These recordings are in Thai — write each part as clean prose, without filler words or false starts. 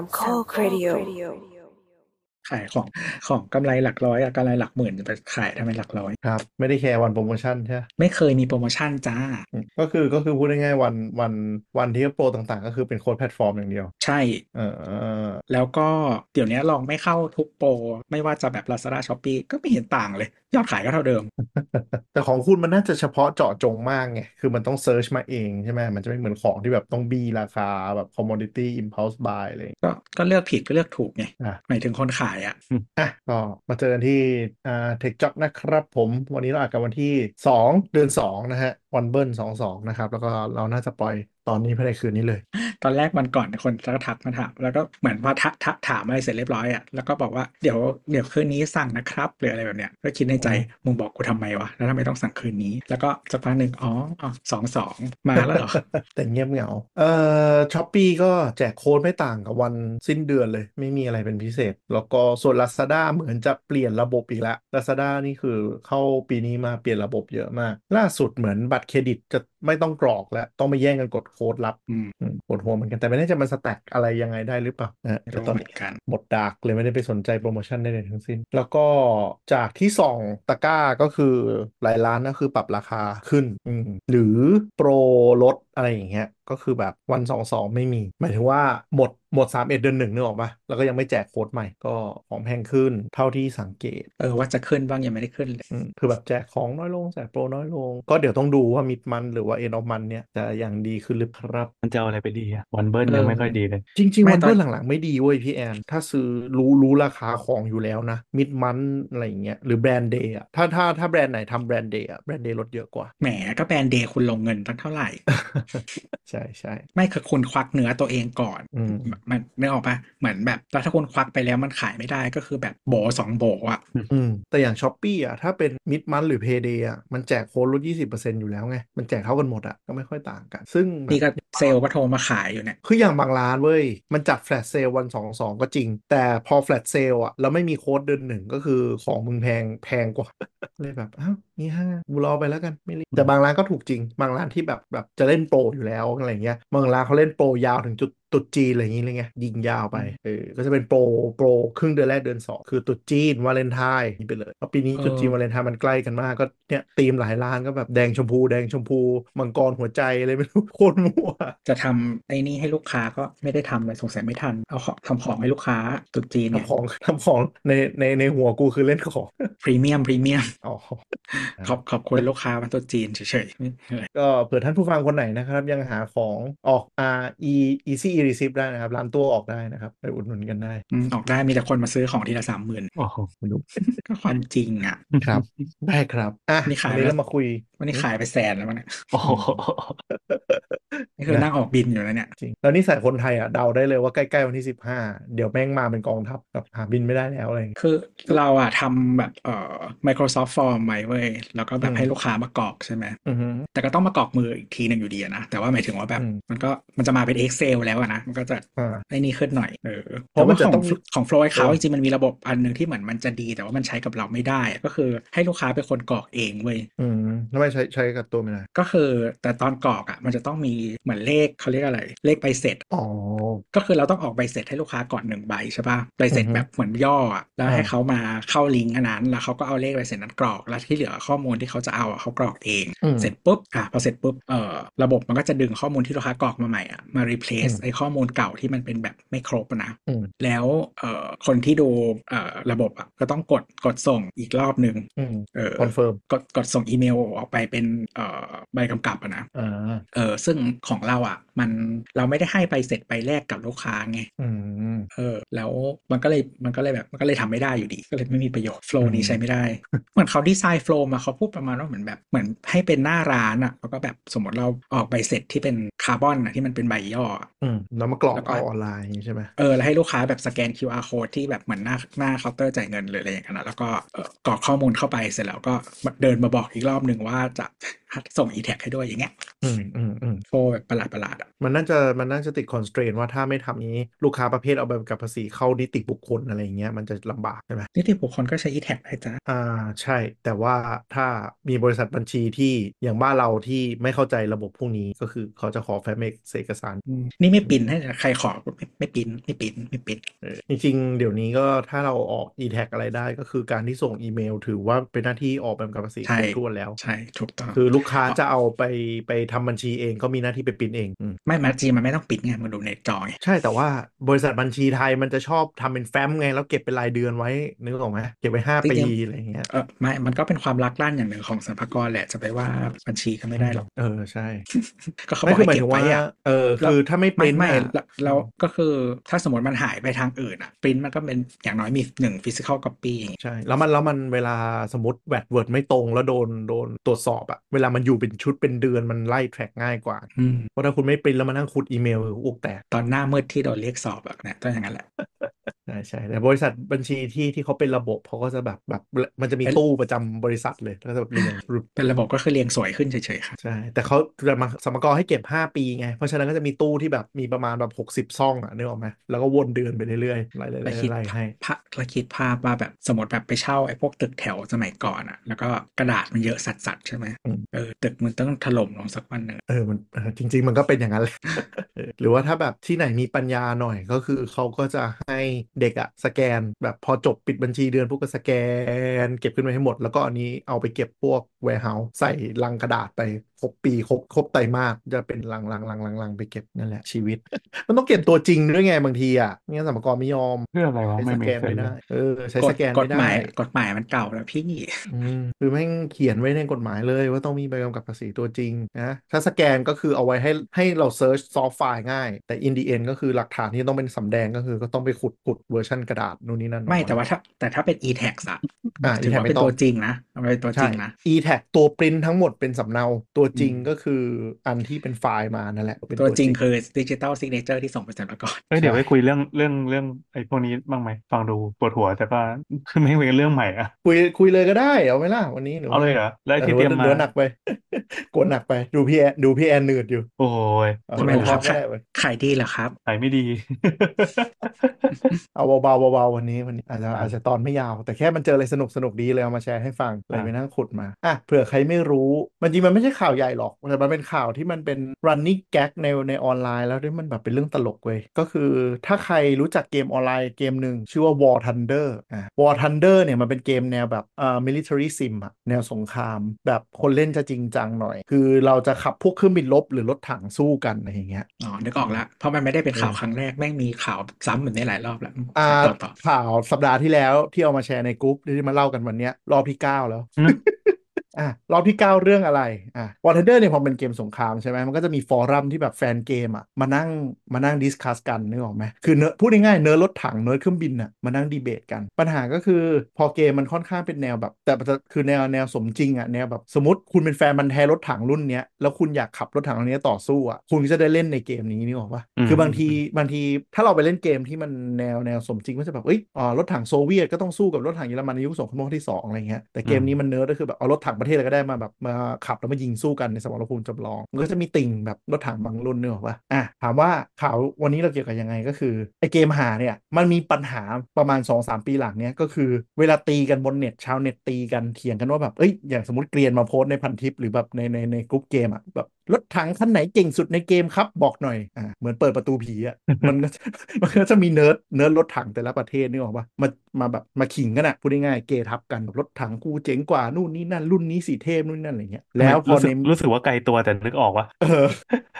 3ข้อเรดิโอขายของกำไรหลักร้อยกับกำไรหลักหมื่นไปขายทำไมหลักร้อยครับไม่ได้แคร์วันโปรโมชั่นใช่ไม่เคยมีโปรโมชั่นจ้าก็คือพูดง่ายๆวันที่โปรต่างๆก็คือเป็นโค้ดแพลตฟอร์มอย่างเดียวใช่แล้วก็เดี๋ยวนี้ลองไม่เข้าทุกโปรไม่ว่าจะแบบ Lazada Shopee ก็ไม่เห็นต่างเลยยอดขายก็เท่าเดิม แต่ของคุณมันน่าจะเฉพาะเจาะจงมากไงคือมันต้องเซิร์ชมาเองใช่ไหมมันจะไม่เหมือนของที่แบบต้องบี้ราคาแบบ commodity impulse buy เลยก็เลือกผิดก็เลือกถูกไงหมายถึงคนขายอ่ะก็มาเจอกันที่Techjock นะครับผมวันนี้เราอัดกันวันที่2เดือน2นะฮะวันเบิ้ล22นะครับแล้วก็เราน่าจะปล่อยตอนนี้ภายในคืนนี้เลยตอนแรกมันก่อนคนก็ทักมาถามแล้วก็เหมือนว่าถามอะไรเสร็จเรียบร้อยอ่ะแล้วก็บอกว่าเดี๋ยวคืนนี้สั่งนะครับหรืออะไรแบบเนี้ยก็คิดในใจมึงบอกกูทำไมวะแล้วทำไมต้องสั่งคืนนี้แล้วก็สักพักหนึ่งอ๋อ22มาแล้วเหรอ แต่เงียบเหงาShopee ก็แจกโค้ดไม่ต่างกับวันสิ้นเดือนเลยไม่มีอะไรเป็นพิเศษแล้วก็ส่วน Lazada เหมือนจะเปลี่ยนระบบอีกแล้ว Lazada นี่คือเข้าปีนี้มาเปลี่ยนระบบเยอะมากล่าสุดเหมือนบัตรเครดิตจะไม่ต้องกรอกแล้วต้องมาแย่งกันกดโค้ดลับปวดหัวเหมือนกันแต่ไม่แน่ใจมันสแต็กอะไรยังไงได้หรือเปล่าแต่ตอนนี้หมดดากเลยไม่ได้ไปสนใจโปรโมชั่นใดๆทั้งสิ้นแล้วก็จากที่ส่องตะกร้าก็คือหลายร้านนะคือปรับราคาขึ้นหรือโปรลดอะไรอย่างเงี้ยก็คือแบบวัน22ไม่มีหมายถึงว่าหมด31เดือน1นึกออกป่ะแล้วก็ยังไม่แจกโค้ดใหม่ก็ของแพงขึ้นเท่าที่สังเกตว่าจะขึ้นบ้างยังไม่ได้ขึ้นเลยคือแบบแจกของน้อยลงแจกโปรน้อยลงก็เดี๋ยวต้องดูว่ามิดมันหรือว่าเอ็นออฟมันเนี่ยจะอย่างดีขึ้นหรือครับมันจะเอาอะไรไปดีอ่ะวันเบิร์นยังไม่ค่อยดีเลยจริงๆวันเบิร์นหลังๆไม่ดีเว้ยพี่แอนถ้าซื้อรู้ราคาของอยู่แล้วนะมิดมันอะไรอย่างเงี้ยหรือแบรนด์เดย์อ่ะถ้าแบรนด์ไหนทำแบรนด์เดย์อ่ะแบรนด์เดย์ลดเยอะกว่าแหมก็แบรนด์เดย์คุณลงเงินตั้งเท่าไหร่ใช่ๆไม่คือคุณควักเนื้อตัวเองก่อนมันนึกออกป่ะเหมือนแบบถ้าคนควักไปแล้วมันขายไม่ได้ก็คือแบบโบ2โบอ่ะแต่อย่าง Shopee อ่ะถ้าเป็น Mid Month หรือ Payday อ่ะมันแจกโค้ดลด 20% อยู่แล้วไงมันแจกเท่ากันหมดอ่ะก็ไม่ค่อยต่างกันซึ่งนี่ก็เซลล์ก็โทรมาขายอยู่เนี่ยคืออย่างบางร้านเว้ยมันจัดแฟลชเซลล์วัน22ก็จริงแต่พอแฟลชเซลล์อ่ะแล้วไม่มีโค้ดเดือน1ก็คือของมึงแพงกว่าเลยแบบอ้าวนี่ฮะกูรอไปแล้วกันไม่รีบแต่บางร้านก็ถูกจริงบางร้านที่แบบจะเล่นโปรอยู่แล้วอะไรเงี้ยบางร้านเขาเล่นโปรยาวถึงจุดตุดจีนอะไรอย่างนี้เลยไงยิงยาวไปก็จะเป็นโปรครึ่งเดือนแรกเดือน2คือตุดจีนวาเลนไทน์นี่ไปเลยเพราะปีนี้ตุดจีนวาเลนไทน์มันใกล้กันมากก็เนี่ยธีมหลายร้านก็แบบแดงชมพูมังกรหัวใจอะไรไม่รู้โคตรมั่วจะทำไอ้นี่ให้ลูกค้าก็ไม่ได้ทำเลยสงสัยไม่ทันเอาทำของให้ลูกค้าตุดจีนเนี่ยทำของในหัวกูคือเล่นของพรีเมียมอ๋อขอบคุณลูกค้าวันตุดจีนเฉยๆก็เผื่อท่านผู้ฟังคนไหนนะครับยังหาของออกeasy receive ได้นะครับร้านตัวออกได้นะครับไปอุดหนุนกันได้ออกได้มีแต่คนมาซื้อของทีละ 30,000 โอ้โหคุณดูก็ความจริงอ่ะครับได้ครับอ่ะวันนี้เรามาคุยวันนี้ขายไปแสนแล้วมั้งเนี่ยโอ้โหนี่คือนั่งออกบินอยู่แล้วเนี่ยจริงแล้วนี่สายคนไทยอ่ะเดาได้เลยว่าใกล้ๆวันที่15เดี๋ยวแม่งมาเป็นกองทัพแบบหาบินไม่ได้แล้วอะไรคือเราอ่ะทำแบบMicrosoft Form ไว้เว้ยแล้วก็แบบให้ลูกค้ามากรอกใช่มั้ยแต่ก็ต้องมากรอกมืออีกทีนึงอยู่ดีนะแต่ว่าหมายถึงว่าแบบมันจะมาเป็น Excel แล้วนะมันก็จะไอ้นี่ขึ้นหน่อยเพราะมันจะต้องของFlowicloudจริงๆมันมีระบบอันนึงที่เหมือนมันจะดีแต่ว่ามันใช้กับเราไม่ได้ก็คือให้ลูกค้าเป็นคนกรอกเองเว้ยแล้วไม่ใช้กับตัวไม่ได้ก็คือแต่ตอนกรอกอ่ะมันจะต้องมีเหมือนเลขเขาเรียกอะไรเลขใบเสร็จก็คือเราต้องออกใบเสร็จให้ลูกค้าก่อน1ใบใช่ป่ะใบเสร็จแบบเหมือนย่ออ่ะแล้วให้เขามาเข้าลิงก์อันนั้นแล้วเขาก็เอาเลขใบเสร็จนั้นกรอกแล้วที่เหลือข้อมูลที่เขาจะเอาเขากรอกเองเสร็จปุ๊บพอเสร็จปุ๊บระบบมันก็จะดึงข้อมูลที่ลูกค้ากรอกมาใหม่อ่ะมา replace ไอ้ข้อมูลเก่าที่มันเป็นแบบไม่ครบนะแล้วคนที่ดูระบบอ่ะก็ต้องกดส่งอีกรอบนึงคอนเฟิร์มกดส่งอีเมลออกไปเป็นใบกำกับอ่ะนะซึ่งของเราอ่ะมันเราไม่ได้ให้ไปเสร็จไปแลกกับลูกค้าไงแล้วมันก็เลยทำไม่ได้อยู่ดีก็เลยไม่มีประโยชน์โฟลว์นี้ใช้ไม่ได้เหมือนเขาดีไซน์โฟลว์มาเขาพูดประมาณว่าเหมือนให้เป็นหน้าร้านอ่ะแล้วก็แบบสมมติเราออกใบเสร็จที่เป็นคาร์บอนอ่ะที่มันเป็นใบย่อแล้วมากรอกออนไลน์ใช่ไหมแล้วให้ลูกค้าแบบสแกน QR code ที่แบบเหมือนหน้าเคาน์เตอร์จ่ายเงินเลยอะไรอย่างเงี้ยนะแล้วก็กรอกข้อมูลเข้าไปเสร็จแล้วก็เดินมาบอกอีกรอบนึงว่าจะส่ง e-tag ให้ด้วยอย่างเงี้ย โฟแบบประหลาดๆอ่ะมันน่าจะติดคอนสเตรนว่าถ้าไม่ทำนี้ลูกค้าประเภทเอาใบกำกับภาษีเข้านิติบุคคลอะไรอย่างเงี้ยมันจะลำบากใช่ไหมนิติบุคคลก็ใช้ e-tax ได้จ้ะใช่แต่ว่าถ้ามีบริษัทบัญชีที่อย่างบ้านเราที่ไม่เข้าใจระบบพวกนี้ก็คือเขาจะขอแฟ้มเอกสารนี่ไม่ปิ้นให้ใครขอไม่ปิ้นจริงๆเดี๋ยวนี้ก็ถ้าเราออก e-tax อะไรได้ก็คือการที่ส่งอีเมลถือว่าเป็นหน้าที่ออกใบกำกับภาษีทั่วแล้วใช่ถูกต้องคือลูกค้าจะเอาไปทำบัญชีเองก็มีหน้าที่ไปปิ้นเองไม่บัญชีมันไม่ต้องปิ้นไงมันดูในจอไงใช่แต่ว่าบริษัทบัญชีไทยมันจะชอบทำเป็นแฟ้มไงแล้วเก็บเป็นรายเดือนไว้นึกออกไหมเก็บไว้5ปีอะไรเงี้ยไม่มันก็เป็นความลักลั่นอย่างหนึ่งของสรรพากรแหละจะไปว่าบัญชีก็ไม่ได้หรอกใช่ก็เขาบอกให้เก็บไว้คือถ้าไม่ปิ้นไม่แล้วก็คือถ้าสมมติมันหายไปทางอื่นอ่ะปิ้นมันก็เป็นอย่างน้อยมี1 physical copy ใช่แล้วมันเวลาสมมติแวดเวิร์ดไม่ตรงแล้วโดนตรวจสอบอ่ะเวลามันอยู่เป็นชุดเป็นเดือนมันไล่แทร็กง่ายกว่าเพราะถ้าคุณไม่ปริ้นแล้วมานั่งขุดอีเมลหรืออุกแตกตอนหน้ามืดที่โดนเรียกสอบแบบนี้ต้องอย่างนั้นแหละใช่แต่บริษัทบัญชีที่เขาเป็นระบบเขาก็จะแบบมันจะมีตู้ประจำบริษัทเลยแล้วจะแบบเรียงเป็นระบบก็คือเรียงสวยขึ้นเฉยๆค่ะใช่แต่เขาจะมาสมกรให้เก็บ5ปีไงเพราะฉะนั้นก็จะมีตู้ที่แบบมีประมาณแบบ60ซ่องอ่ะนึกออกไหมแล้วก็วนเดือนไปเรื่อยๆไล่ให้คิดภาพว่าแบบสมมติแบบไปเช่าไอ้พวกตึกแถวสมัยก่อนอ่ะแล้วก็กระดาษมันเยอะสัดๆใช่ไหมตึกมันต้องถล่มลงสักวันหนึ่งมันจริงๆมันก็เป็นอย่างนั้นเลยหรือว่าถ้าแบบที่ไหนมีปัญญาหน่อยก็คือเขาก็จะให้เด็กอะสแกนแบบพอจบปิดบัญชีเดือนพวกก็สแกนเก็บขึ้นไปให้หมดแล้วก็อันนี้เอาไปเก็บพวก warehouse ใส่ลังกระดาษไปครบปีครบไตรมาสจะเป็นลังไปเก็บนั่นแหละชีวิต มันต้องเก็บตัวจริงด้วยไงบางทีอ่ะงั้นสรรพากรไม่ยอมเพื่ออะไรวะไม่สแกนไม่ได้ใช้สแกนไม่ได้กฎหมายมันเก่าแล้วพี่คือแม่งเขียนไว้ในกฎหมายเลยว่าต้องมีใบกำกับภาษีตัวจริงนะถ้าสแกนก็คือเอาไว้ให้เราเซิร์ชซอฟต์ไฟล์ง่ายแต่อินดีเอ็นก็คือหลักฐานที่ต้องเป็นสำแดงก็คือก็ต้องไปขุดเวอร์ชันกระดาษนู่นนี่นั่นไม่แต่ว่าแต่ถ้าเป็น e-tax อ่ะถือว่าเป็นตัวจริงนะเป็นตัวจริงนะ e-tax ตัวปริ้นทั้งหมดเป็นสำเนาตัวจริงก็คืออันที่เป็นไฟล์มานั่นแหละตัวจริงคือ digital signature ที่ส่งไปสรรพากรเดี๋ยวไปคุยเรื่องไอ้พวกนี้บ้างไหมฟังดูปวดหัวแต่ก็ไม่เป็นเรื่องใหม่อ่ะคุยเลยก็ได้เอาไหมล่ะวันนี้เอาเลยเหรอแล้วที่เตรียมมาโกนหนักไปดูพี่แอนหนืดอยู่โอ้ยทำไมครับขายดีเหรอครับขายไม่ดีเอาเบาๆวันนี้อาจจะตอนไม่ยาวแต่แค่มันเจออะไรสนุกดีเลยเอามาแชร์ให้ฟังเลยไปนั่งขุดมาเผื่อใครไม่รู้มันจริงมันไม่ใช่ข่าวใหญ่หรอกแต่มันเป็นข่าวที่มันเป็น running gag ในออนไลน์แล้วที่มันแบบเป็นเรื่องตลกเว้ยก็คือถ้าใครรู้จักเกมออนไลน์เกมหนึ่งชื่อว่า War Thunder War Thunder เนี่ยมันเป็นเกมแนวแบบmilitary sim อะแนวสงครามแบบคนเล่นจะจริงจังหน่อยคือเราจะขับพวกเครื่องบินรบหรือรถถังสู้กันอะไรอย่างเงี้ยนึกออกแล้วเพราะมันไม่ได้เป็นข่าวครั้งแรกแม่งมีข่าวซ้ำเหมือนนี้หลายรอบแล้วข่าวสัปดาห์ที่แล้วที่เอามาแชร์ในกรุ๊ปที่มาเล่ากันวันนี้รอบที่9แล้วรอบที่9เรื่องอะไรวอร์ทันเดอร์เนี่ยพอเป็นเกมสงครามใช่ไหมมันก็จะมีฟอรัมที่แบบแฟนเกมมานั่งดิสคัสกันนึกออกไหมคือพูดง่ายๆเนื้อรถถังเนื้อเครื่องบินมานั่งดีเบตกันปัญหาก็คือพอเกมมันค่อนข้างเป็นแนวแบบแต่คือแนวสมจริงแนวแบบสมมติคุณเป็นแฟนมันแท้รถถังรุ่นเนี้ยแล้วคุณอยากขับรถถังรุ่นนี้ต่อสู้คุณก็จะได้เล่นในเกมนี้นึกออกปะคือบางทีถ้าเราไปเล่นเกมที่มันแนวสมจริงก็จะแบบรถถังโซเวียตก็ต้องสู้กับรถถังเยอรมันในยุคสงครามโลกที่2อะไรเงี้ยแต่เกมนี้มันเนื้อก็คือแบบเอารถถังประเทศอะไรก็ได้มาแบบมาขับแล้วมายิงสู้กันในสมรภูมิจำลองมันก็จะมีติ่งแบบรถถังบางรุ่นนึกออกป่ะถามว่าข่าววันนี้เราเกี่ยวกับยังไงก็คือไอเกมหาเนี่ยมันมีปัญหาประมาณ 2-3 ปีหลังเนี้ยก็คือเวลาตีกันบนเน็ตชาวเน็ตตีกันเถียงกันว่าแบบอย่างสมมติเกรียนมาโพสในพันทิปหรือแบบในกรุ๊ปเกมแบบรถถังคันไหนเก่งสุดในเกมครับบอกหน่อยเหมือนเปิดประตูผีมันก็จะมีเนิร์ดรถถังแต่ละประเทศนึกออกป่ะมาแบบมาขิงกันพูดง่ายๆเกทับกันแบบรถถังกูเจ๋งกว่านู่นนี่นั่นรุ่นนี้สีเทพนู่นนั่นอะไรเงี้ยแล้วพอรู้สึกว่าไกลตัวแต่นึกออกว่า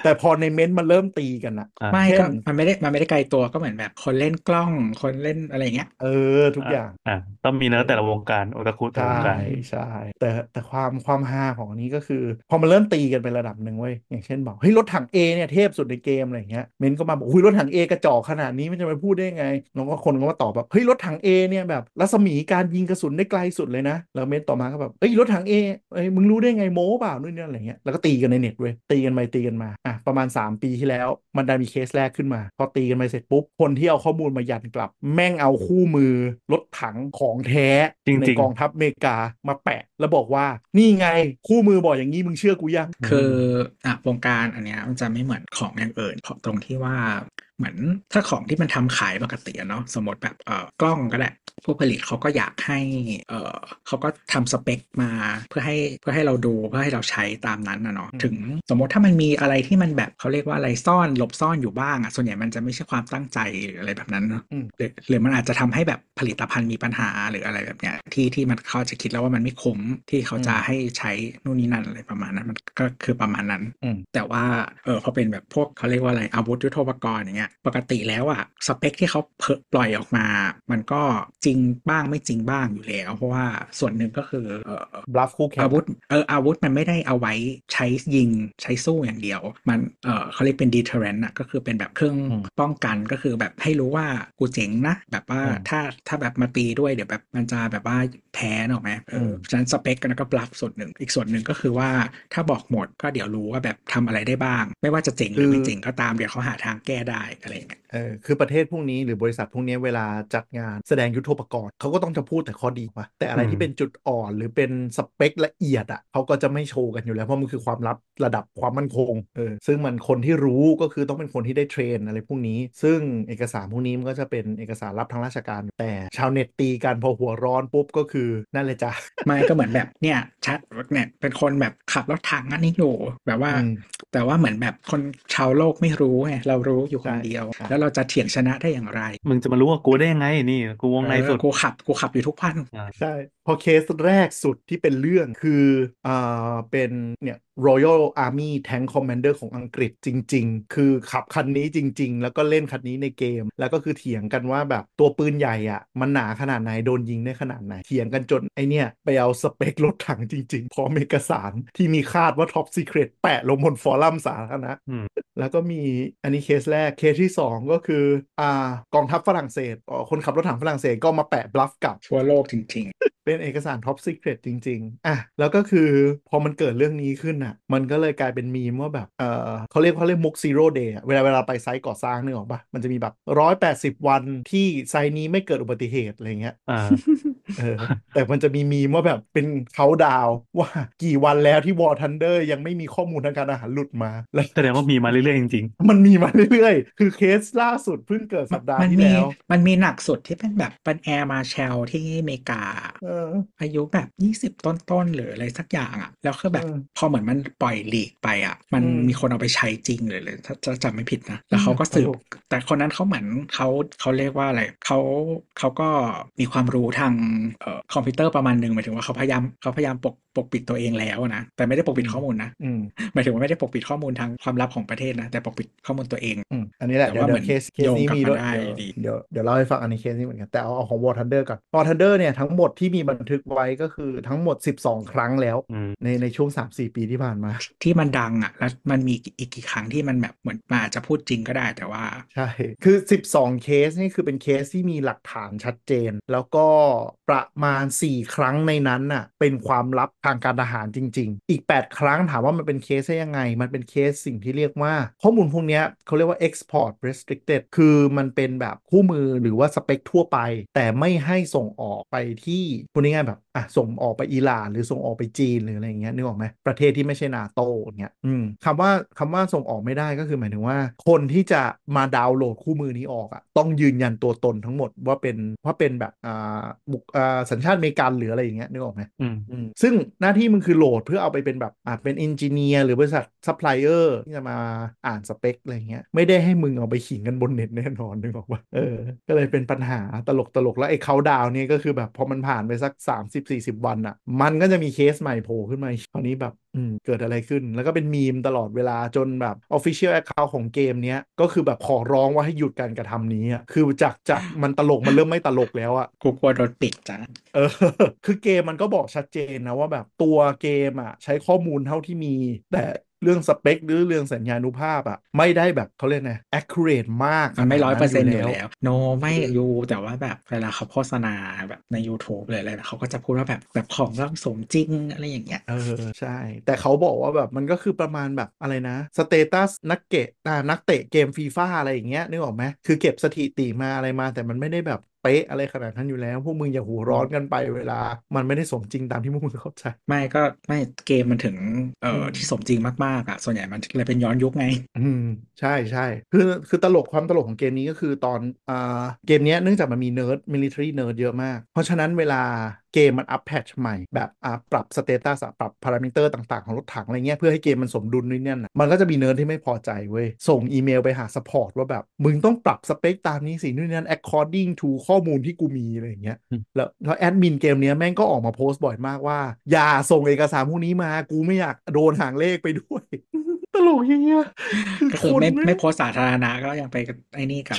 แต่พอในเม้นต์มันเริ่มตีกันอ่ะไม่ก็มันไม่ได้ไกลตัวก็เหมือนแบบคนเล่นกล้องคนเล่นอะไรเงี้ยทุกอย่างต้องมีเนิร์ดแต่ละวงการโอตาคุแต่ละวงการใช่แต่ความฮาของนี้ก็คือพอมันเริ่มตีกันไประดับนึงเว้ยอย่างเช่นบอกเฮ้ยรถถัง A เนี่ยเทพสุดในเกมอะไรเงี้ยเม้นก็มาบอกอุ้ยรถถัง A กระจอกขนาดนี้มันจะไปพูดได้ไงน้องก็คนก็มาตอบแบบเฮ้ยรถถัง A เนี่ยแบบรัศมีการยิงกระสุนได้ไกลสุดเลยนะแล้วเม้นต่อมาก็แบบเฮ้ยรถถัง A มึงรู้ได้ไงโม้เปล่านู่นนี่อะไรเงี้ยแล้วก็ตีกันในเน็ตเว้ยตีกันไปตีกันมาประมาณ3ปีที่แล้วมันได้มีเคสแรกขึ้นมาพอตีกันไปเสร็จปุ๊บคนที่เอาข้อมูลมายันกลับแม่งเอาคู่มือรถถังของแท้ในกองทัพอเมริกามาแปะแล้วบอกว่านี่ไงคู่มือบอกอย่างนี้มึงเชื่อกูยังคือ อ่ะวงการอันเนี้ยมันจะไม่เหมือนของอย่างอื่นเพราะตรงที่ว่าเหมือนถ้าของที่มันทำขายปกติเนาะสมมติแบบกล้องก็แหละผู้ผลิตเขาก็อยากให้เขาก็ทำสเปคมาเพื่อให้เราดูเพื่อให้เราใช้ตามนั้นนะเนาะถึงสมมติถ้ามันมีอะไรที่มันแบบเขาเรียกว่าอะไรซ่อนหลบซ่อนอยู่บ้างอ่ะส่วนใหญ่มันจะไม่ใช่ความตั้งใจหรืออะไรแบบนั้นเนาะหรือมันอาจจะทำให้แบบผลิตภัณฑ์มีปัญหาหรืออะไรแบบเนี้ยที่มันเขาจะคิดแล้วว่ามันไม่คุ้มที่เขาจะให้ใช้นู่นนี่นั่นอะไรประมาณนั้นมันก็คือประมาณนั้นแต่ว่าพอเป็นแบบพวกเขาเรียกว่าอะไรอาวุธยุทโธปกรณ์อย่างเงี้ยปกติแล้วอ่ะสเปคที่เขาปล่อยออกมามันก็จริงบ้างไม่จริงบ้างอยู่แล้วเพราะว่าส่วนหนึ่งก็คือbluff คู่แข่งอาวุธมันไม่ได้เอาไว้ใช้ยิงใช้สู้อย่างเดียวมันเขาเรียกเป็น deterrent อ่ะก็คือเป็นแบบเครื่องป้องกันก็คือแบบให้รู้ว่ากูเจ๋งนะแบบว่าถ้าแบบมาตีด้วยเดี๋ยวแบบมันจะแบบว่าแพ้หรอกไหมฉะนั้นสเปคก็bluff ส่วนหนึ่งอีกส่วนหนึ่งก็คือว่าถ้าบอกหมดก็เดี๋ยวรู้ว่าแบบทำอะไรได้บ้างไม่ว่าจะเจ๋งหรือไม่เจ๋งก็ตามเดี๋ยวเขาหาทางแก้ได้อะไรอย่างเงี้ยคือประเทศพวกนี้หรือบริษัทพวกนี้เวลาจัดงานแสดงยุทโธปกรณ์เขาก็ต้องจะพูดแต่ข้อดีว่ะแต่อะไรที่เป็นจุดอ่อนหรือเป็นสเปคละเอียดอ่ะเขาก็จะไม่โชว์กันอยู่แล้วเพราะมันคือความลับระดับความมั่นคงซึ่งมันคนที่รู้ก็คือต้องเป็นคนที่ได้เทรนอะไรพวกนี้ซึ่งเอกสารพวกนี้มันก็จะเป็นเอกสารลับทางราชการแต่ชาวเน็ตตีกันพอหัวร้อนปุ๊บก็คือนั่นเลยจ้ะไม่ก็เหมือนแบบเนี่ยชัดเนี่ยเป็นคนแบบขับรถถังอันนี้อยู่แบบว่าแต่ว่าเหมือนแบบคนชาวโลกไม่รู้ไงเรารู้อยู่คนเดียวแล้วเราจะเถียงชนะได้อย่างไรมึงจะมารู้ว่ากูได้ยังไงนี่กูวงในสุดกูขับอยู่ทุกพันใช่พอเคสแรกสุดที่เป็นเรื่องคือเป็นเนี่ย Royal Army Tank Commander ของอังกฤษจริงๆคือขับคันนี้จริงๆแล้วก็เล่นคันนี้ในเกมแล้วก็คือเถียงกันว่าแบบตัวปืนใหญ่อ่ะมันหนาขนาดไหนโดนยิงได้ขนาดไหนเถียงกันจนไอเนี่ยไปเอาสเปครถถังจริงๆพร้อมเอกสารที่มีคาดว่า Top Secret แปะลงบนฟอรัมสาธารณะแล้วก็มีอันนี้เคสแรกเคสที่2ก็คือกองทัพฝรั่งเศสคนขับรถถังฝรั่งเศสก็มาแปะบลัฟกับทั่วโลกจริงๆเป็นเอกสาร Top Secret จริงๆแล้วก็คือพอมันเกิดเรื่องนี้ขึ้นมันก็เลยกลายเป็นมีมว่าแบบเขาเรียกมุก Zero Day เวลาไปไซต์ก่อสร้างนึกออกปะมันจะมีแบบ180วันที่ไซต์นี้ไม่เกิดอุบัติเหตุอะไรเงี้ยแต่มันจะมีมว่าแบบเป็นเขาดาวว่ากี่วันแล้วที่ War Thunder ยังไม่มีข้อมูลทางการอาหารหลุดมาแล้วแสดงว่ามีมาเรื่อยๆจริงๆมันมีมาเรื่อยๆคือเคสล่าสุดเพิ่งเกิดสัปดาห์ที่แล้วมันมีหนักสุดที่เป็นแบบเป็น Air Marshal ที่อเมริกาอายุแบบ20ต้นๆหรืออะไรสักอย่างอ่ะแล้วคือแบบพอเหมือนมันปล่อยลีกไปอ่ะมันมีคนเอาไปใช้จริงเลยถ้าจะจำไม่ผิดนะแล้วเขาก็สืบแต่คนนั้นเขาเหมือนเขาเรียกว่าอะไรเขาก็มีความรู้ทางคอมพิวเตอร์ประมาณนึงหมายถึงว่าเขาพยายามปกปิดตัวเองแล้วนะแต่ไม่ได้ปกปิดข้อมูลนะหมายถึงว่าไม่ได้ปกปิดข้อมูลทางความลับของประเทศนะแต่ปกปิดข้อมูลตัวเองอันนี้แหละแต่ว่าเหมือนเคสนี้มีด้วยเดี๋ยวเล่าให้ฟังอันนี้เคสนี้เหมือนกันแต่เอาของ War Thunder ก่อน War Thunder เนี่ยทั้งหมดที่มีบันทึกไว้ก็คือทั้งหมด12ครั้งแล้วในช่วง 3-4 ปีที่ผ่านมาที่มันดังอ่ะแล้วมันมีอีกกี่ครั้งที่มันแบบเหมือนอาจจะพูดจริงก็ได้แต่ว่าใช่คือ12เคสนี่คือเป็นเคสที่มีหลักฐานชัดเจนแล้วก็ประมาณ4ครั้งในนั้นน่ะเป็นความลับทางการทหารจริงๆอีก8ครั้งถามว่ามันเป็นเคสได้ยังไงมันเป็นเคสสิ่งที่เรียกว่าข้อมูลพวกนี้เขาเรียกว่า export restricted คือมันเป็นแบบคู่มือหรือว่าสเปคทั่วไปแต่ไม่ให้ส่งออกไปที่พูดง่ายๆแบบส่งออกไปอิหร่านหรือส่งออกไปจีนหรืออะไรอย่างเงี้ยนึกออกไหมประเทศที่ไม่ใช่นาโต้เงี้ยคำว่าส่งออกไม่ได้ก็คือหมายถึงว่าคนที่จะมาดาวน์โหลดคู่มือนี้ออกอ่ะต้องยืนยันตัวตนทั้งหมดว่าเป็นแบบสัญชาติอเมริกันหรืออะไรอย่างเงี้ยนึกออกไหมซึ่งหน้าที่มันคือโหลดเพื่อเอาไปเป็นแบบเป็นเอนจิเนียร์หรือบริษัทซัพพลายเออร์ที่จะมาอ่านสเปคอะไรเงี้ยไม่ได้ให้มึงเอาไปขิงกันบนเน็ตแน่นอนนึกออกว่าก็เลยเป็นปัญหาตลกแล้วไอ้เขาดาวนี่ก็คือแบบพอมันผ่านไปสัก30-40 วันอ่ะมันก็จะมีเคสใหม่โผล่ขึ้นมาคราวนี้แบบเกิดอะไรขึ้นแล้วก็เป็นมีมตลอดเวลาจนแบบ Official Account ของเกมเนี้ยก็คือแบบขอร้องว่าให้หยุดการกระทำนี้คือจากมันตลกมันเริ่มไม่ตลกแล้วอ่ะกูกลัวโดนปิดจ้ะคือเกมมันก็บอกชัดเจนนะว่าแบบตัวเกมอ่ะใช้ข้อมูลเท่าที่มีแต่เรื่องสเปคหรือเรื่องสัญญานุภาพอ่ะไม่ได้แบบเขาเรียกไง accurate มากมันไม่ 100% อยู่แล้วโนไม่อยู่แต่ว่าแบบเวลาเขาโฆษณาแบบใน YouTube เลยอะไรเขาก็จะพูดว่าแบบของร่างสมจริงอะไรอย่างเงี้ยใช่แต่เขาบอกว่าแบบมันก็คือประมาณแบบอะไรนะสเตตัสนักเตะเกมฟีฟ่าอะไรอย่างเงี้ยนึกออกไหมคือเก็บสถิติมาอะไรมาแต่มันไม่ได้แบบ เป๊ะอะไรขนาดนั้นอยู่แล้วพวกมึงอย่าหูร้อนกันไปเวลามันไม่ได้สมจริงตามที่พวกมึงเข้าใจไม่ก็ไม่เกมมันถึงที่สมจริงมากๆอ่ะส่วนใหญ่มันเลยเป็นย้อนยุคไงใช่ใช่คือตลกความตลกของเกมนี้ก็คือตอนเกมนี้เนื่องจากมันมีเนิร์ดมิลิเทอรี่เนิร์ดเยอะมากเพราะฉะนั้นเวลาเกมมันอัปแพทช์ใหม่แบบปรับสเตตัสปรับพารามิเตอร์ต่างๆของรถถังอะไรเงี้ยเพื่อให้เกมมันสมดุลนู่นนี่น่ะมันก็จะมีเนิร์ดที่ไม่พอใจเว้ยส่งอีเมลไปหาซัพพอร์ตว่าแบบมึงต้องปรับสเปคตามนี้สินู่นนี่นั่น according to ข้อมูลที่กูมีอะไรอย่างเงี้ยแล้วแอดมินเกมเนี้ยแม่งก็ออกมาโพสต์บ่อยมากว่าอย่าส่งเอกสารพวกนี้มากูไม่อยากโดนหางเลขไปด้วยตลกเงี้ยก็คือไม่โพสต์สาธารณะก็ยังไปไอ้นี่กับ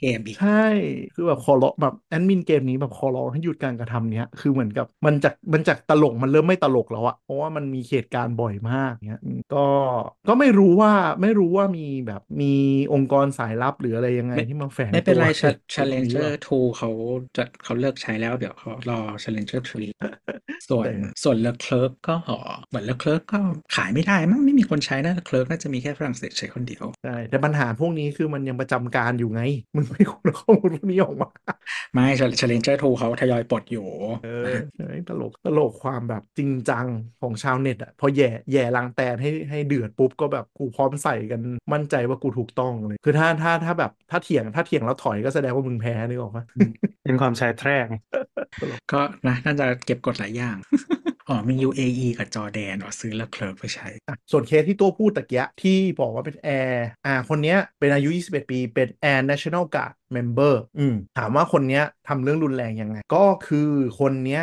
เกมอีกใช่คือแบบขอร้องแบบแอดมินเกมนี้แบบขอร้องให้หยุดการกระทำเนี้ยคือเหมือนกับมันจากตลกมันเริ่มไม่ตลกแล้วอะเพราะว่ามันมีเหตุการณ์บ่อยมากเงี้ยก็ไม่รู้ว่ามีแบบมีองค์กรสายลับหรืออะไรยังไงที่มาแฝงไม่เป็นไร Challenger 2เขาเลิกใช้แล้วเดี๋ยวเขารอ Challenger 3 ส่วน The Clerk ก็เหมือน The Clerk ก็ขายไม่ได้มั้งไม่มีคนใช้นะ The Clerk น่าจะมีแค่ฝรั่งเศสใช้คนเดียวใช่แต่ปัญหาพวกนี้คือมันยังประจำการอยู่ไงมันไม่ควรเอาข้อมูลพวกนี้ออกมาไม่ Challenger 2เขาทยอยปลดอยู่ตลกความแบบจริงจังของชาวเน็ตอ่ะพอแย่ลังแตนให้เดือดปุ๊บก็แบบกูพร้อมใส่กันมั่นใจว่ากูถูกต้องเลยคือถ้าแบบถ้าเถียงแล้วถอยก็แสดงว่ามึงแพ้นึกออกปะเป็นความชายแท้ไงก็นะน่าจะเก็บกดหลายอย่างมี UAE กับจอร์แดนซื้อแล้วเคลิร์กไปใช้ส่วนเคสที่ตัวพูดตะเกียะที่บอกว่าเป็นแอร์คนเนี้ยเป็นอายุ21ปีเป็นแอร์ National Guard Member ถามว่าคนเนี้ยทำเรื่องรุนแรงยังไงก็คือคนเนี้ย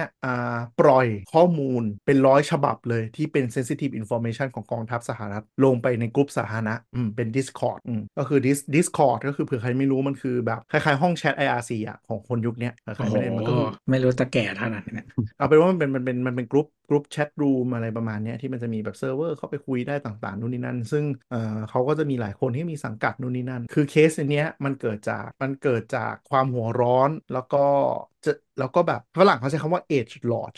ปล่อยข้อมูลเป็น100 ฉบับเลยที่เป็น Sensitive Information ของกองทัพสหรัฐลงไปในกลุ่มสาธารณะเป็น Discord ก็คือ Discord ก็คือเผื่อใครไม่รู้มันคือแบบคล้ายๆห้องแชท IRC อ่ะของคนยุคเนี้ยใครไม่ได้มันก็ไม่รู้จะแก่เท่านั้นเนี่ยเอาเป็นว่ามันเป็นกลุ่มแชทรูมอะไรประมาณนี้ที่มันจะมีแบบเซิร์ฟเวอร์เข้าไปคุยได้ต่างๆนู่นนี่นั่นซึ่งเขาก็จะมีหลายคนที่มีสังกัดนู่นนี่นั่นคือเคสเนี้ยมันเกิดจากความหัวร้อนแล้วก็แบบฝรั่งเขาใช้คำว่า age lord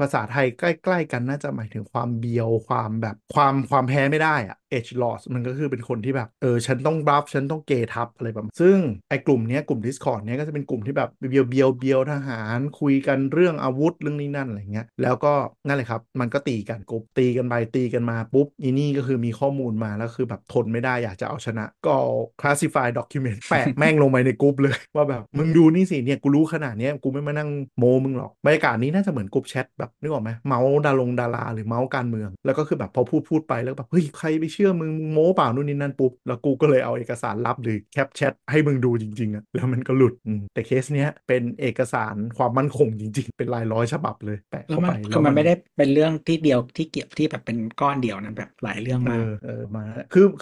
ภาษาไทยใกล้ๆกันน่าจะหมายถึงความเบียวความแบบความแพ้ไม่ได้อะ age lord มันก็คือเป็นคนที่แบบฉันต้องบลัฟฉันต้องเกทับอะไรประมาณซึ่งไอ้กลุ่มเนี้ยกลุ่ม Discord เนี้ยก็จะเป็นกลุ่มที่แบบเบียวทหารคุยกันเรื่องอาวุธเรื่องนี้นั่นอะไรเงี้ยแล้วก็นั่นแหละครับมันก็ตีกันกลุ่มตีกันไปตีกันมาปุ๊บอีนี่ก็คือมีข้อมูลมาแล้วคือแบบทนไม่ได้อยากจะเอาชนะก็ classify document แปะแม่งลงไปในกลุ่มเลยว่าแบบมึงดูนี่สิเนี่ยกูรู้ขนาดเนี้ยกูไม่มานั่งโมมึงหรอกบรรยากาศนี้น่าจะเหมือนกลุ่มแชทแบบนึกออกไหมเมาดาลงดาราหรือเมาการเมืองแล้วก็คือแบบพอพูดไปแล้วแบบเฮ้ยใครไปเชื่อมึงโมเปล่านู่นนี่นั่นปุ๊บแล้วกูก็เลยเอาเอกสารลับหรือแคปแชทให้มึงดูจริงๆอ่ะแล้วมันก็หลุดแต่เคสเนี้ยเป็นเอกสารความมั่นคงจริงๆเป็น100 ฉบับเลยแปะเข้าไปคือมันไม่ได้เป็นเรื่องที่เดียวที่เกี่ยวที่แบบเป็นก้อนเดียวนะแบบหลายเรื่องมา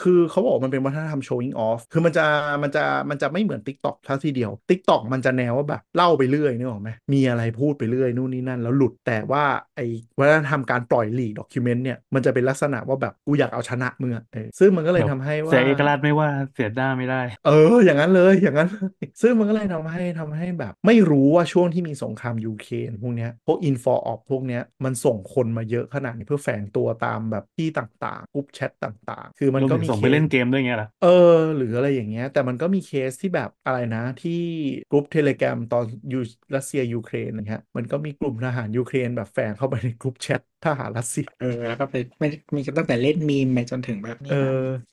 คือเขาบอกมันเป็นวัฒนธรรม showing off คือมันจะไม่เหมือน TikTok เท่าทีเดียว TikTok มันจะแนวว่าแบบเล่าไปเรื่อยนี่หรอไหมมีอะไรพูดไปเรื่อยนู่นนี่นั่นแล้วหลุดแต่ว่าไอ้วัฒนธรรมการปล่อยลีกด็อกิวเมนต์เนี่ยมันจะเป็นลักษณะว่าแบบกูอยากเอาชนะมึงอ่ะซึ่งมันก็เลยทำให้ว่าเสียเอกราชไม่ว่าเสียหน้าไม่ได้อย่างนั้นเลยอย่างนั้นซึ่งมันก็เลยทำให้แบบไม่รู้ว่าช่วงที่มีสงครามยูเครนพวกเนี้ยพวกอินฟอร์ออฟพวกเนี้ยมันส่งคนมาเยอะขนาดนี้เพื่อแฝงตัวตามแบบที่ต่างๆกลุ่มแชทต่างๆคือมันก็มีส่งไปเล่นเกมด้วยไงล่ะหรืออะไรอย่างเงี้ยแต่มันก็มีเคสที่แบบอะไรนะที่กลุ่ม Telegram ตอนอยู่รัสเซียยูเครนนะฮะมันก็มีกลุ่มทหารยูเครนแบบแฝงเข้าไปในกลุ่มแชททหารรัสเซียแล้วก็ไปไม่มีตั้งแต่เล่นมีมไปจนถึงแบบนี้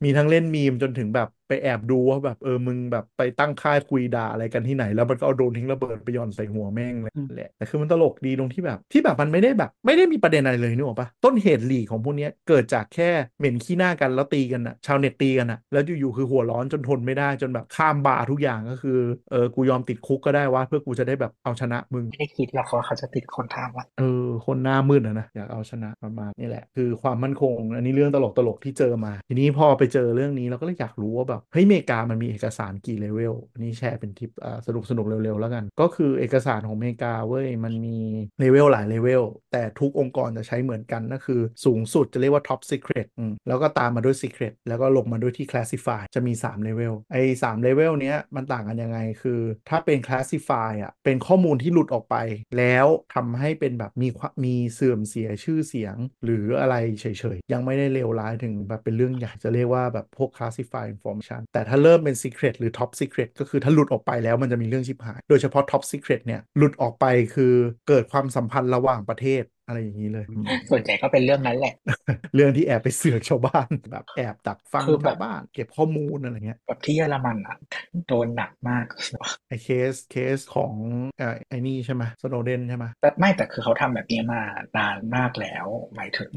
มีทั้งเล่นมีมจนถึงแบบไปแอบดูว่าแบบมึงแบบไปตั้งค่ายคุยด่าอะไรกันที่ไหนแล้วมันก็เอาโดนทิ้งระเบิดไปย่อนใส่หัวแม่งเลยแหละแต่คือมันตลกดีตรงที่แบบมันไม่ได้มีประเด็นอะไรเลยนึกออกปะต้นเหตุหลีของพวกนี้เกิดจากแค่เหม็นขี้หน้ากันแล้วตีกันน่ะชาวเน็ตตีกันน่ะแล้วอยู่ๆคือหัวร้อนจนทนไม่ได้จนแบบข้ามบาทุกอย่างก็คือกูยอมติดคุกก็ได้ว่าเพื่อกูจะได้แบบเอาชนะมึงไม่ได้คิดหรอกว่าเขาจะติดคนทำวะคนหน้ามืดนะอยากเอาชนะมานี่แหละคือความมั่นคงอันนี้เรื่องตลกๆที่เจอมาทีนี้พอไปเจอเรื่องนี้เราก็เลยอยากรู้ว่าแบบเฮ้ยอเมริกามันมีเอกสารกี่เลเวลอันนี้แชร์เป็นทิปสนุกเร็วๆแล้วกันก็คือเอกสารของอเมริกาเว้ยมันมีเลเวลหลายเลเวลแต่ทุกองค์กรจะใช้เหมือนกันนั่นคือสูงสุดจะเรียกว่า top secret แล้วก็ตามมาด้วย secret แล้วก็ลงมาด้วยที่ classify จะมี3เลเวลไอ้3เลเวลเนี้ยมันต่างกันยังไงคือถ้าเป็น classify อ่ะเป็นข้อมูลที่หลุดออกไปแล้วทำให้เป็นแบบมีเสื่อมเสีย ชื่อเสียงหรืออะไรเฉยๆยังไม่ได้เลวร้ายถึงแบบเป็นเรื่องใหญ่จะเรียกว่าแบบพวก classified information แต่ถ้าเริ่มเป็น secret หรือ top secret ก็คือถ้าหลุดออกไปแล้วมันจะมีเรื่องชิบหายโดยเฉพาะ top secret เนี่ยหลุดออกไปคือเกิดความสัมพันธ์ระหว่างประเทศอะไรอย่างนี้เลยส่วนใหญ่ก็เป็นเรื่องนั้นแหละเรื่องที่แอบไปเสือกชาวบ้านแบบแอบดักฟังชาวบ้านเก็บข้อมูลอะไรเงี้ยแบบที่เยอรมันอ่ะโดนหนักมากไอ้เคสของไอ้นี่ใช่ไหมSnowdenใช่ไหมแต่ไม่แต่คือเขาทำแบบนี้มานานมากแล้วหมายถึง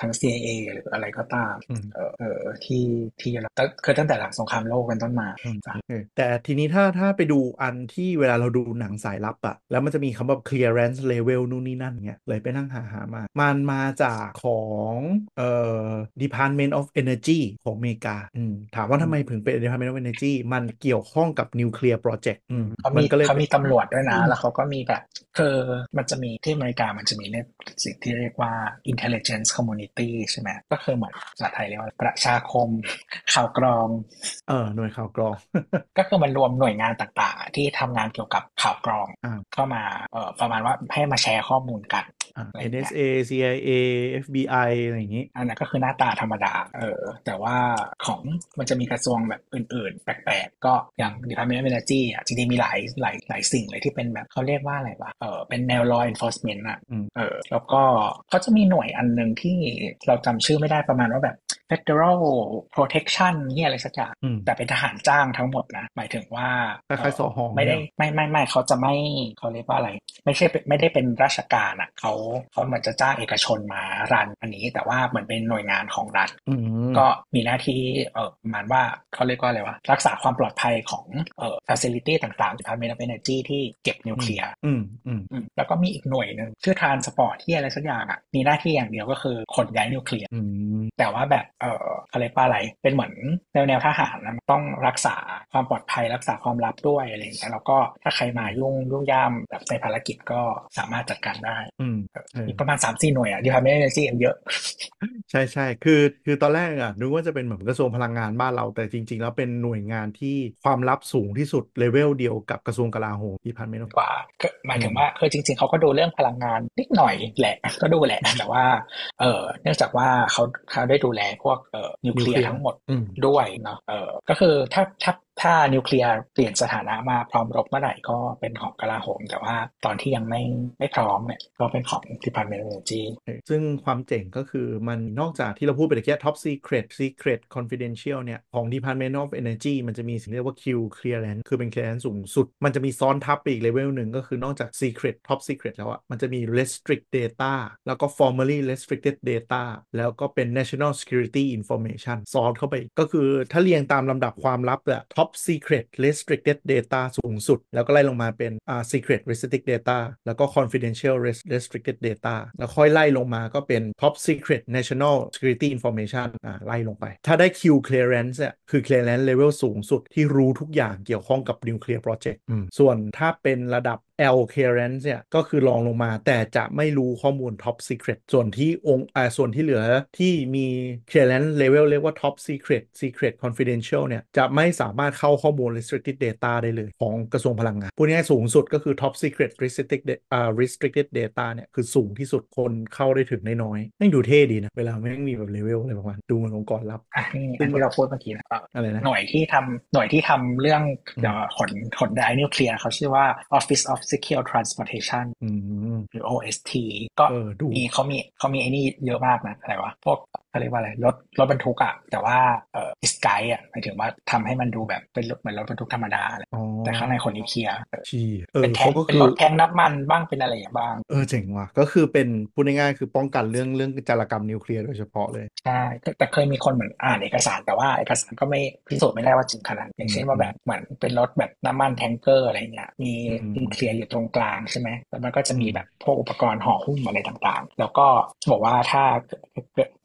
ทั้ง CIA หรืออะไรก็ตามที่เราคือตั้งแต่หลังสงครามโลกเป็นต้นมาแต่ทีนี้ถ้าไปดูอันที่เวลาเราดูหนังสายลับอะแล้วมันจะมีคำว่า clearance level นู่นนี่นั่นเงี้ยเลยไปนั่งหามามันมาจากของDepartment of Energy ของอเมริกาถามว่าทำไมถึงเป็น Department of Energy มันเกี่ยวข้องกับ Nuclear Project เขามีตำรวจด้วยนะแล้วเขาก็มีแบบคือมันจะมีที่อเมริกามันจะมีเรียกสิ่งที่เรียกว่า intelligence community ใช่ไหมก็คือเหมือนภาษาไทยเรียกว่าประชาคมข่าวกรองหน่วยข่าวกรอง ก็คือมันรวมหน่วยงานต่างๆที่ทำงานเกี่ยวกับข่าวกรองเข้ามาประมาณว่าให้มาแชร์ข้อมูลกันNSA CIA FBI อะไรอย่างนี้อันนั้นก็คือหน้าตาธรรมดาแต่ว่าของมันจะมีกระทรวงแบบอื่นๆแปลกๆก็อย่าง Department of Energy อ่ะจริงๆมีหลายสิ่งเลยที่เป็นแบบเขาเรียกว่าอะไรวะเป็นแนว Law Enforcement อ่ะแล้วก็เขาจะมีหน่วยอันนึงที่เราจำชื่อไม่ได้ประมาณว่าแบบ Federal Protection เนี่ยอะไรสักอย่างแต่เป็นทหารจ้างทั้งหมดนะหมายถึงว่าคล้ายๆสห.ไม่ได้ไม่เขาจะไม่เขาเรียกว่าอะไรไม่ใช่ไม่ได้เป็นราชการอ่ะเขาเหมือนจะจ้างเอกชนมารันอันนี้แต่ว่าเหมือนเป็นหน่วยงานของรัฐก็มีหน้าที่ประมาณว่าเขาเรียกว่าอะไรวะรักษาความปลอดภัยของfacility ต่างๆ Department of Energy ที่เก็บนิวเคลียร์แล้วก็มีอีกหน่วยนึงชื่อ Transport ที่อะไรสักอย่างอ่ะมีหน้าที่อย่างเดียวก็คือขนย้ายนิวเคลียร์แต่ว่าแบบเขาเรียกว่าอะไรเป็นเหมือนแนวทหารนะต้องรักษาความปลอดภัยรักษาความลับด้วยอะไรอย่างเงี้ยแล้วก็ถ้าใครมายุ่งย่ามแบบในภารกิจก็สามารถจัดการได้มีประมาณ 3-4 หน่วยอ่ะ Department of Energy เยอะใช่ๆคือตอนแรกอ่ะนึกว่าจะเป็นเหมือนกระทรวงพลังงานบ้านเราแต่จริงๆแล้วเป็นหน่วยงานที่ความลับสูงที่สุดเลเวลเดียวกับกระทรวงกลาโหม Department กว่าหมายถึงว่าคือจริงๆเขาก็ดูเรื่องพลังงานนิดหน่อยแหละก็ดูแหละแต่ว่าเนื่องจากว่าเขาได้ดูแลพวกนิวเคลียร์ทั้งหมดด้วยเนาะก็คือถ้านิวเคลียร์เปลี่ยนสถานะมาพร้อมรบเมื่อไหร่ก็เป็นของกลาโหมแต่ว่าตอนที่ยังไม่พร้อมเนี่ยก็เป็นของ Department of Energy ซึ่งความเจ๋งก็คือมันนอกจากที่เราพูดไปตะกี้ Top Secret Secret Confidential เนี่ยของ Department of Energy มันจะมีสิ่งเรียกว่า Q Clearance คือเป็น Clearance สูงสุดมันจะมีซ้อนทับไปอีกเลเวลหนึ่งก็คือนอกจาก Secret Top Secret แล้วอ่ะมันจะมี Restricted Data แล้วก็ Formally Restricted Data แล้วก็เป็น National Security Information ซ้อนเข้าไปก็คือถ้าเรียงตามลำดับความลับอ่ะTop Secret Restricted Data สูงสุดแล้วก็ไล่ลงมาเป็นSecret Restricted Data แล้วก็ Confidential Restricted Data แล้วค่อยไล่ลงมาก็เป็น Top Secret National Security Information ไล่ลงไปถ้าได้ Q Clearance เนี่ยคือ Clearance Level สูงสุดที่รู้ทุกอย่างเกี่ยวข้องกับ Nuclear Project ส่วนถ้าเป็นระดับL clearance เนี่ยก็คือรองลงมาแต่จะไม่รู้ข้อมูล top secret ส่วนที่เหลือที่มี clearance level เรียกว่า top secret secret confidential เนี่ยจะไม่สามารถเข้าข้อมูล restricted data ได้เลยของกระทรวงพลังงานพูดง่ายสูงสุดก็คือ top secret restricted data เนี่ยคือสูงที่สุดคนเข้าได้ถึงน้อยๆนั่งดูเท่ดีนะเวลาไม่ต้องมีแบบ level อะไรประมาณดูเหมือนองค์กรลับซึ่งเราพูดเมื่อกี้นะอะไรนะหน่วยที่ทำเรื่องขนย้ายนิวเคลียร์เขาชื่อว่า office of secure transportation หรือ OST ก็เขามีไอ้นี่เยอะมากนะอะไรวะพวกเขาเรียกว่าอะไรรถบรรทุกอ่ะแต่ว่าdisguise อ่ะหมายถึงว่าทำให้มันดูแบบเป็นเหมือนรถบรรทุกธรรมดาอะไรแต่ข้างในขนนิวเคลียร์เป็นรถแทงน้ำมันบ้างเป็นอะไรอย่างบ้างเจ๋งว่ะก็คือเป็นพูดง่ายๆคือป้องกันเรื่องจารกรรมนิวเคลียร์โดยเฉพาะเลยใช่แต่เคยมีคนเหมือนอ่านเอกสารแต่ว่าเอกสารก็ไม่พิสูจน์ไม่ได้ว่าจริงขนาดอย่างเช่นว่าแบบเหมือนเป็นรถแบบน้ำมันแทงเกอร์อะไรเงี้ยมีนิวเคลียร์อยู่ตรงกลางใช่ไหมแล้วมันก็จะมีแบบพวกอุปกรณ์ห่อหุ้มอะไรต่างๆแล้วก็บอกว่าถ้า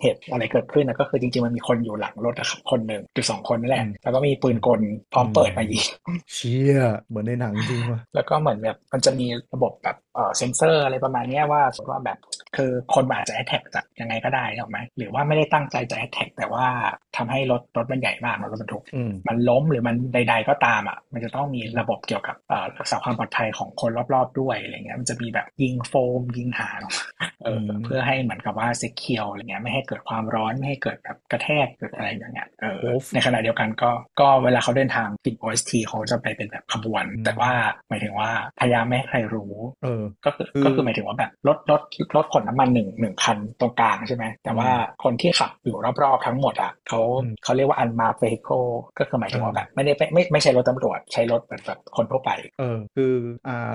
เหตุอะไรเกิดขึ้นนะก็คือจริงๆมันมีคนอยู่หลังรถนะครับคนหนึ่งหรือสองคนนั่นแหละแล้วก็มีปืนกลพร้อมเปิดมายิงเชี่ยเหมือนในหนังจริงว่ะแล้วก็เหมือนแบบมันจะมีระบบแบบเซ็นเซอร์อะไรประมาณนี้ว่าแบบ คือคนอาจจะแฮชแท็กจากยังไงก็ได้ถูกไหมหรือว่าไม่ได้ตั้งใจจะแฮชแท็กแต่ว่าทำให้รถมันใหญ่มากรถบรรทุกมันล้มหรือมันใดๆก็ตามอ่ะมันจะต้องมีระบบเกี่ยวกับรักษาความปลอดภัยของคนรอบๆด้วยอะไรเงี้ยมันจะมีแบบยิงโฟมยิงหางเพื่อให้เหมือนกับว่าเซคเคียวอะไรเงี้ยไม่ให้เกิดความร้อนไม่ให้เกิดแบบกระแทกเกิดอะไรอย่างเงี้ยในขณะเดียวกันก็เวลาเขาเดินทางติด OST เขาจะไปเป็นแบบขบวนแต่ว่าหมายถึงว่าพยายามไม่ให้ใครรู้ก็คือหมายถึงว่าแบบรถขนน้ำมันหนึ่งคันตรงกลางใช่ไหมแต่ว่าคนที่ขับอยู่รอบๆทั้งหมดอ่ะเขาเรียกว่า unmarked vehicle ก็คือหมายถึงว่าแบบไม่ใช่รถตำรวจใช้รถแบบคนทั่วไปคือ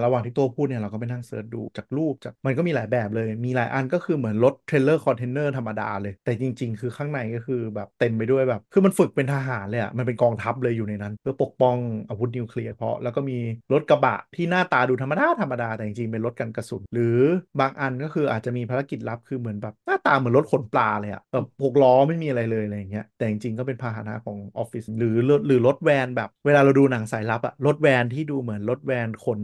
ระหว่างที่ตัวพูดเนี่ยเราก็ไปนั่งเสิร์ชดูจากรูปจากมันก็มีหลายแบบเลยมีหลายอันก็คือเหมือนรถเทรลเลอร์คอนเทนเนอร์ธรรมดาเลยแต่จริงๆคือข้างในก็คือแบบเต็มไปด้วยแบบคือมันฝึกเป็นทหารเลยอ่ะมันเป็นกองทัพเลยอยู่ในนั้นเพื่อปกป้องอาวุธนิวเคลียร์เพราะแล้วก็มีรถกระบะที่หน้าตาดูธรรมดาแต่จริงๆเป็นรถกันกระสุนหรือบางอันก็คืออาจจะมีภารกิจลับคือเหมือนแบบหน้าตาเหมือนรถขนปลาเลยอ่ะแบบพวกล้อไม่มีอะไรเลยอะไรอย่างเงี้ยแต่จริงๆก็เป็นพาหนะของออฟฟิศหรือรถแวนแบบเวลาเราดูหนังสายลับอ่ะรถแวนที่ดูเหมือนรถแวนขน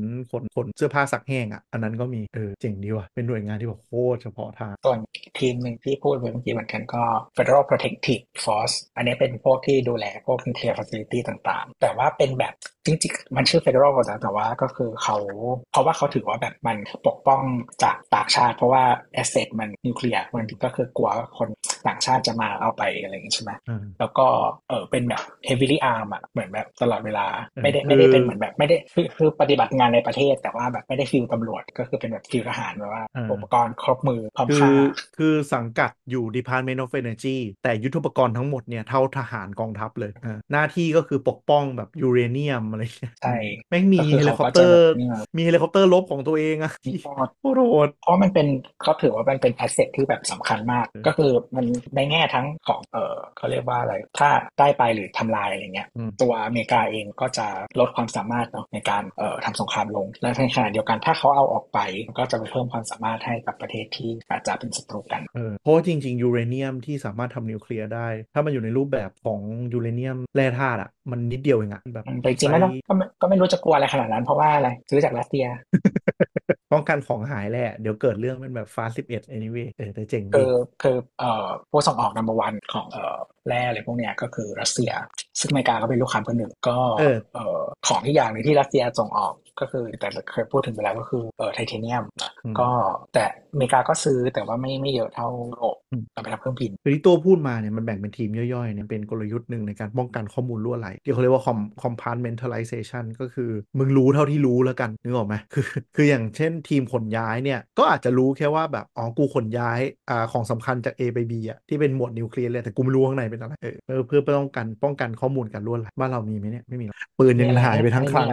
เสื้อผ้าซักแห้งอ่ะอันนั้นก็มีเจ๋งดีว่ะเป็นหน่วยงานที่แบบโคตรเฉพาะทางส่วนทีมนึงที่พูดไปเมื่อกี้เหมือนกันก็ Federal Protective Force อันนี้เป็นพวกที่ดูแลพวก Nuclear Facility ต่างๆแต่ว่าเป็นแบบจริงๆมันชื่อ Federal แต่ว่าก็คือเพราะว่าเขาถือว่าแบบมันปกป้องจากต่างชาติเพราะว่า asset มันนิวเคลียร์มันก็คือกลัวคนต่างชาติจะมาเอาไปอะไรอย่างนี้ใช่ไหมแล้วก็เป็นแบบ heavily armed เหมือนแบบตลอดเวลาไม่ได้เป็นเหมือนแบบไม่ได้คือปฏิบัติงานในประเทศแต่ว่าแบบไม่ได้ฟิลตำรวจก็คือเป็นแบบฟิลทหารแบบว่าอุปกรณ์ครบมือพร้อมค่าคือสังกัดอยู่ Department of Energy แต่ยุทโธปกรณ์ทั้งหมดเนี่ยเท่าทหารกองทัพเลยหน้าที่ก็คือปกป้องแบบยูเรเนียมอะไรใช่แม่งมีเฮลิคอปเตอร์ลบของตัวเองอะที่โคตรโหดเพราะมันเป็นเขาถือว่ามันเป็นแอสเซทที่แบบสำคัญมากก็คือมันในแง่ทั้งของเขาเรียกว่าอะไรถ้าได้ไปหรือทำลายอะไรเงี้ยตัวอเมริกาเองก็จะลดความสามารถเนาะในการทำสงครามลงและในขณะเดียวกันถ้าเขาเอาออกไปก็จะไปเพิ่มความสามารถให้กับประเทศที่อาจจะเป็นศัตรูกันเพราะจริงๆยูเรเนียมที่สามารถทำนิวเคลียร์ได้ถ้ามันอยู่ในรูปแบบของยูเรเนียมแร่ธาตุอะมันนิดเดียวเองอะแบบจริงๆไม่ต้องก็ไม่รู้จะกลัวอะไรขนาดนั้นเพราะว่าอะไรซื้อจากรัสเซียป้องกันของหายแหละเดี๋ยวเกิดเรื่องเป็นแบบฟ้า11 anyway แต่เจ๋งดีคือผู้ส่งออกnumber 1ของแร่อะไรพวกเนี้ยก็คือรัสเซียซึ่งอเมริกาก็เป็นลูกค้าคนหนึ่งก็ของที่อย่างนึงที่รัสเซียส่งออกก็คือแต่เคยพูดถึงไปแล้วก็คือไทเทเนียมก็แต่อเมริกาก็ซื้อแต่ว่าไม่เยอะเท่ายุโรปเอาไปทำเครื่องบินคือที่ตัวพูดมาเนี่ยมันแบ่งเป็นทีมย่อยๆเนี่ยเป็นกลยุทธ์หนึ่งในการป้องกันข้อมูลรั่วไหลที่เขาเรียกว่า compartmentalization ก็คือมึงรู้เท่าที่รู้แล้วกันนึกออกไหมคืออย่างเช่นทีมขนย้ายเนี่ยก็อาจจะรู้แค่ว่าแบบอ๋อกูขนย้ายของสำคัญจาก A ไป B อ่ะที่เป็นหมวดนิวเคลียร์เลยแต่กูไม่รู้ข้างในเป็นอะไรเพื่อป้องกันข้อมูลการรั่วไหลบ้านเรามีไหมเนี่ยไม่มีปืนยังหายไปทั้งคลัง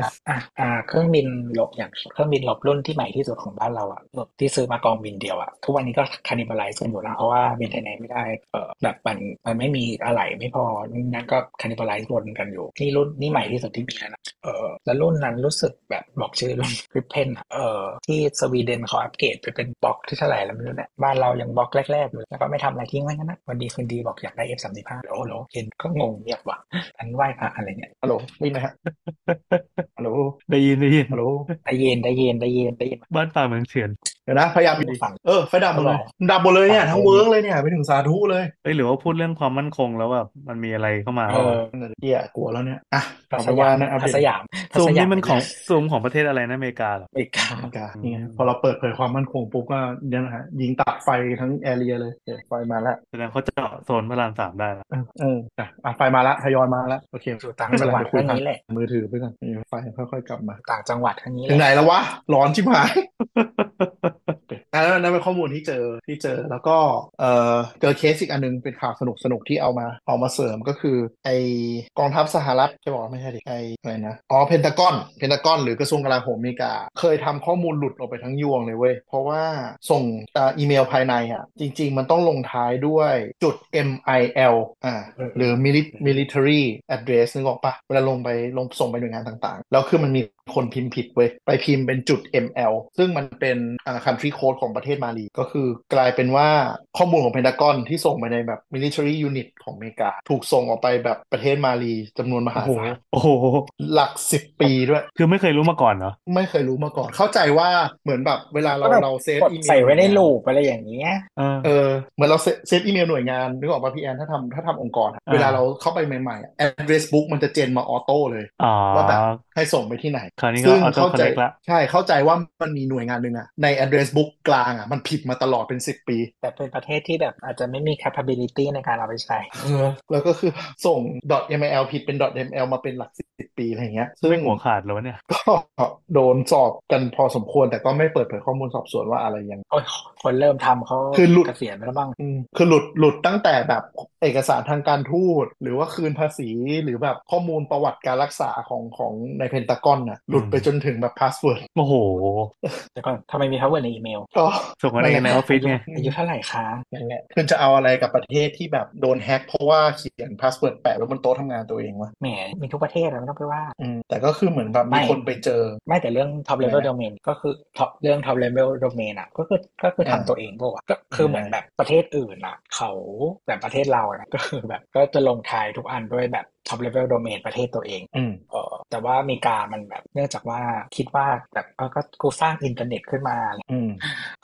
เครื่องบินลบอย่างเครื่องบินลบรุ่นที่ใหม่ที่สุดของบ้านเราอ่ะที่ซื้อมากองบินเดียวอ่ะทุกวันนี้ก็คานิบาลไลซ์กันอยู่แล้วเพราะว่าบินไทยไม่ได้แบบมันไม่มีอะไรไม่พอนั่นก็คานิบาลไลซ์วนกันอยู่นี่รุ่นนี่ใหม่ที่สุดที่มีนะแล้วรุ่นนั้นรู้สึกแบบบอกชื่อรุ่นคริปเพนที่สวีเดนเขาอัปเกรดไปเป็นบล็อกที่เท่าไหร่แล้วไม่รู้เนี่ยบ้านเรายังบล็อกแรกๆอยู่แล้วก็ไม่ทำอะไรทิ้งไว้งั้นนะวันดีคืนดีบอกอยากได้ F35 โอ้โหเห็นก็งงเงียบว่ะอันไหว้พระอะไรเนี่ยฮัลโหลได้ไหมฮะฮัลโหลได้ยินฮัลโหลได้เย็นบ้านป่าเมืองเถื่อนเดี๋ยวนะพยายามอยู่ฝั่งไฟดับหมดเลยดับหมดเลยเนี่ยทั้งเวิร์กเลยเนี่ยไปถึงสาธุเลยหรือว่าพูดเรื่องความมั่นคงแล้วแบบมันมีอะไรเข้ามาเหี้ยกลัวแล้วเนี่ยอ่ะเอาไปว่านะอัปเดตซูมนี่มันของซูมของประเทศอะไรนะอเมริกาเหรออเมริกาเนี่ยพอเราเปิดเผยความมั่นคงปุ๊บก็เนี่ยนะฮะยิงตัดไฟทั้งแอเรียเลยไฟมาแล้วแสดงเขาเจาะโซนพระราม3ได้แล้วไฟมาละทยอยมาละโอเคสู่ต่างจังหวัดทั้งนี้แหละมือถือไปก่อนไฟค่อยๆกลับมาต่างจังหวัดทั้งนี้ถึงไหนแล้ววะร้อนชิบหายนั่นเป็นข้อมูลที่เจอแล้วก็เจอเคสอีกอันนึงเป็นข่าวสนุกที่เอามาเสริมก็คือไอกองทัพสหรัฐจะบอกว่าไม่ใช่ดิไออะไรนะเพนทากอนหรือกระทรวงกลาโหมอเมริกาเคยทำข้อมูลหลุดออกไปทั้งยวงเลยเว้ยเพราะว่าส่งอีเมลภายในอ่ะจริงๆมันต้องลงท้ายด้วยจุด mil หรือ military address นึกออกปะเวลาลงไปส่งไปหน่วยงานต่างๆแล้วคือมันมี คนพิมพ์ผิดเว้ยไปพิมพ์เป็นจุด .ml ซึ่งมันเป็นcountry code ของประเทศมาลีก็คือกลายเป็นว่าข้อมูลของเพนทากอนที่ส่งไปในแบบ military unit ของอเมริกาถูกส่งออกไปแบบประเทศมาลีจำนวนมหาศาลโอ้โหหลัก10ปีด้วยคือไม่เคยรู้มาก่อนเหรอไม่เคยรู้มาก่อนเข้าใจว่าเหมือนแบบเวลาเราเซฟอีเมลใส่ไว้ในโหลดอะไรอย่างเงี้ยเหมือนเราเซฟอีเมลหน่วยงานนึกออกป่ะพี่แอนถ้าทำองค์กรเวลาเราเข้าไปใหม่ๆ address book มันจะเจนมาออโต้เลยว่าแบบให้ส่งไปที่ไหนซึ่งเข้าใจใช่เข้าใจว่ามันมีหน่วยงานนึงอ่ะใน address book กลางอ่ะมันผิดมาตลอดเป็น10ปีแต่เป็นประเทศที่แบบอาจจะไม่มี capability ในการเอาไปใช้แล้วก็คือส่ง .ml ผิดเป็น .ml มาเป็นหลัก10ปีอะไรอย่างเงี้ยซึ่งหัวขาดแล้วเนี่ยก็โดนสอบกันพอสมควรแต่ก็ไม่เปิดเผยข้อมูลสอบสวนว่าอะไรยังคนเริ่มทำเขาคือหลุดเกษียณไปแล้วบ้างคือหลุดตั้งแต่แบบเอกสารทางการทูตหรือว่าคืนภาษีหรือแบบข้อมูลประวัติการรักษาของในเพนทากอนน่ะหลุดไปจนถึงแบบพาสเวิร์ดโอ้โหแต่ก่อนทำไมมีพาสเวิร์ดในอีเมลก็ส่งมาในออฟฟิศไงอายุเท่าไหร่คะอย่างเงี้ยคุณจะเอาอะไรกับประเทศที่แบบโดนแฮกเพราะว่าเขียนพาสเวิร์ดแปะไว้บนโต๊ะทำงานตัวเองวะแหมมีทุกประเทศไม่ต้องไปว่าแต่ก็คือเหมือนแบบมีคนไปเจอไม่แต่เรื่อง top level domain ก็คือเรื่อง top level domain อ่ะก็คือทำตัวเองป่ะก็คือเหมือนแบบประเทศอื่นอ่ะเขาแบบประเทศเรานะก็คือแบบก็จะลงท้ายทุกอันด้วยแบบtop level domain ประเทศตัวเองแต่ว่าอเมริกามันแบบเนื่องจากว่าคิดว่าแบบก็กูสร้างอินเทอร์เน็ตขึ้นมา